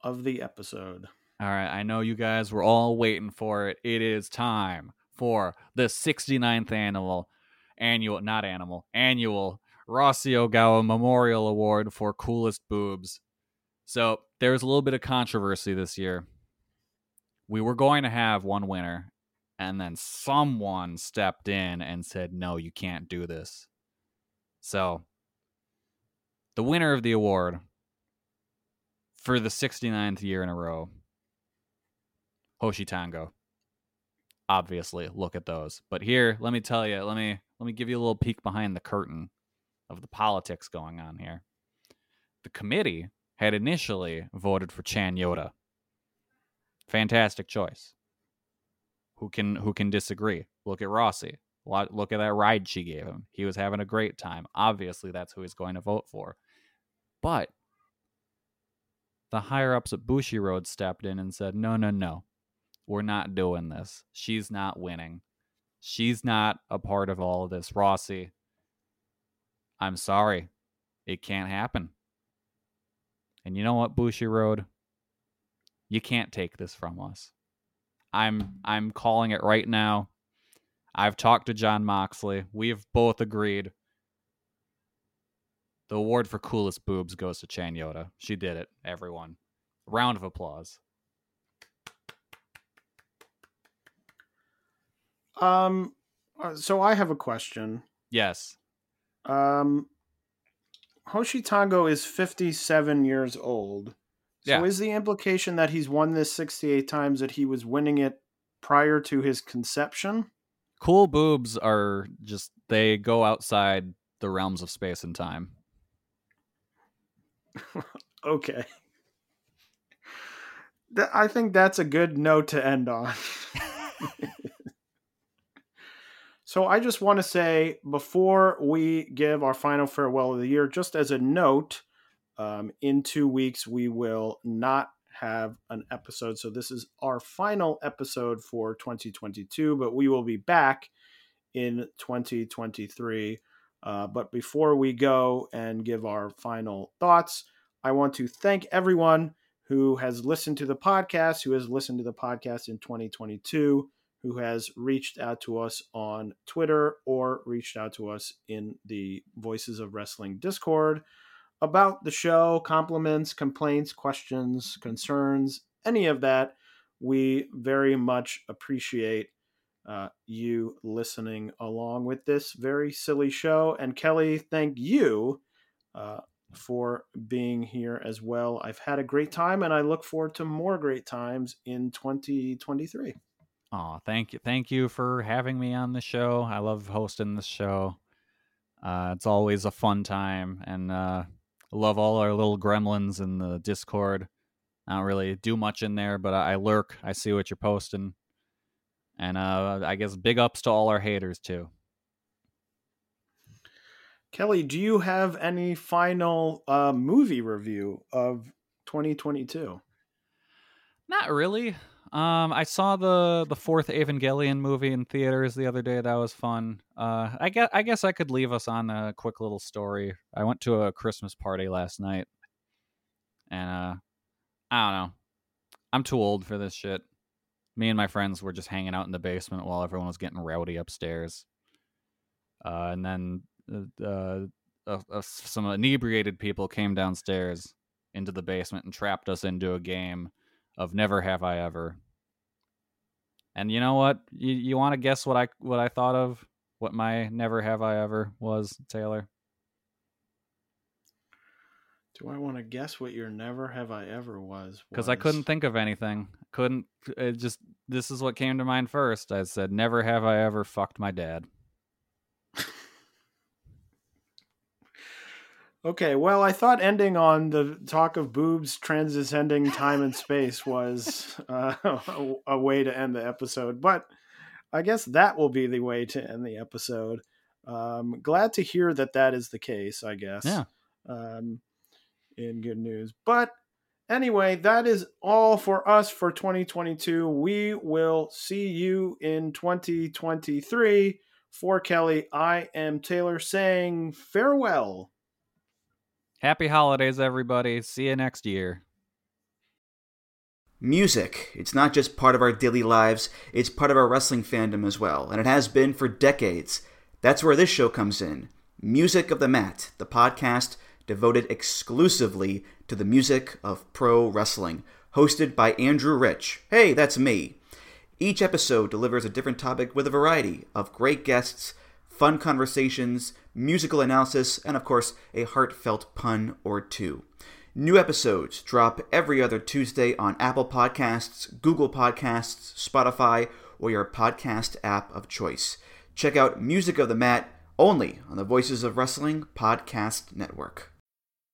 of the episode. All right. I know you guys were all waiting for it. It is time for the sixty-ninth annual, annual, not animal, annual Rossi Ogawa Memorial Award for Coolest Boobs. So there was a little bit of controversy this year. We were going to have one winner, and then someone stepped in and said, no, you can't do this. So the winner of the award for the sixty-ninth year in a row, Hoshi Tango. Obviously, look at those. But here, let me tell you, let me let me give you a little peek behind the curtain of the politics going on here. The committee had initially voted for Chan Yoda. Fantastic choice. Who can who can disagree? Look at Rossi. Look at that ride she gave him. He was having a great time. Obviously, that's who he's going to vote for. But the higher-ups at Bushiroad stepped in and said, no, no, no. We're not doing this. She's not winning. She's not a part of all of this. Rossi, I'm sorry. It can't happen. And you know what, Bushiroad? You can't take this from us. I'm I'm calling it right now. I've talked to John Moxley. We've both agreed. The award for coolest boobs goes to Chan Yoda. She did it, everyone. Round of applause. Um, so I have a question. Yes. Um, Hoshitango is fifty-seven years old. So yeah. Is the implication that he's won this sixty-eight times that he was winning it prior to his conception? Cool boobs are just, they go outside the realms of space and time. Okay. Th- I think that's a good note to end on. So I just want to say, before we give our final farewell of the year, just as a note, um, in two weeks, we will not have an episode. So this is our final episode for twenty twenty-two, but we will be back in twenty twenty-three. Uh, but before we go and give our final thoughts, I want to thank everyone who has listened to the podcast, who has listened to the podcast in twenty twenty-two, who has reached out to us on Twitter or reached out to us in the Voices of Wrestling Discord about the show, compliments, complaints, questions, concerns, any of that. We very much appreciate uh, you listening along with this very silly show. And Kelly, thank you uh, for being here as well. I've had a great time and I look forward to more great times in twenty twenty-three. Oh, thank you. Thank you for having me on the show. I love hosting this show. Uh, it's always a fun time. And uh, I love all our little gremlins in the Discord. I don't really do much in there, but I, I lurk. I see what you're posting. And uh, I guess big ups to all our haters, too. Kelly, do you have any final uh, movie review of twenty twenty-two? Not really. Um, I saw the, the fourth Evangelion movie in theaters the other day. That was fun. Uh, I guess, I guess I could leave us on a quick little story. I went to a Christmas party last night and, uh, I don't know. I'm too old for this shit. Me and my friends were just hanging out in the basement while everyone was getting rowdy upstairs. Uh, and then, uh, uh, uh some inebriated people came downstairs into the basement and trapped us into a game of Never Have I Ever. And you know what? You you want to guess what I what I thought of? What my Never Have I Ever was, Taylor? Do I want to guess what your Never Have I Ever was? Because I couldn't think of anything. Couldn't. It just, this is what came to mind first. I said, Never Have I Ever Fucked My Dad. Okay, well, I thought ending on the talk of boobs transcending time and space was uh, a, a way to end the episode, but I guess that will be the way to end the episode. Um, glad to hear that that is the case, I guess. Yeah. Um, in good news. But anyway, that is all for us for twenty twenty-two. We will see you in twenty twenty-three. For Kelly, I am Taylor saying farewell. Happy holidays, everybody. See you next year. Music. It's not just part of our daily lives, it's part of our wrestling fandom as well, and it has been for decades. That's where this show comes in. Music of the Mat, the podcast devoted exclusively to the music of pro wrestling, hosted by Andrew Rich. Hey, that's me. Each episode delivers a different topic with a variety of great guests, fun conversations, musical analysis, and of course, a heartfelt pun or two. New episodes drop every other Tuesday on Apple Podcasts, Google Podcasts, Spotify, or your podcast app of choice. Check out Music of the Mat only on the Voices of Wrestling Podcast Network.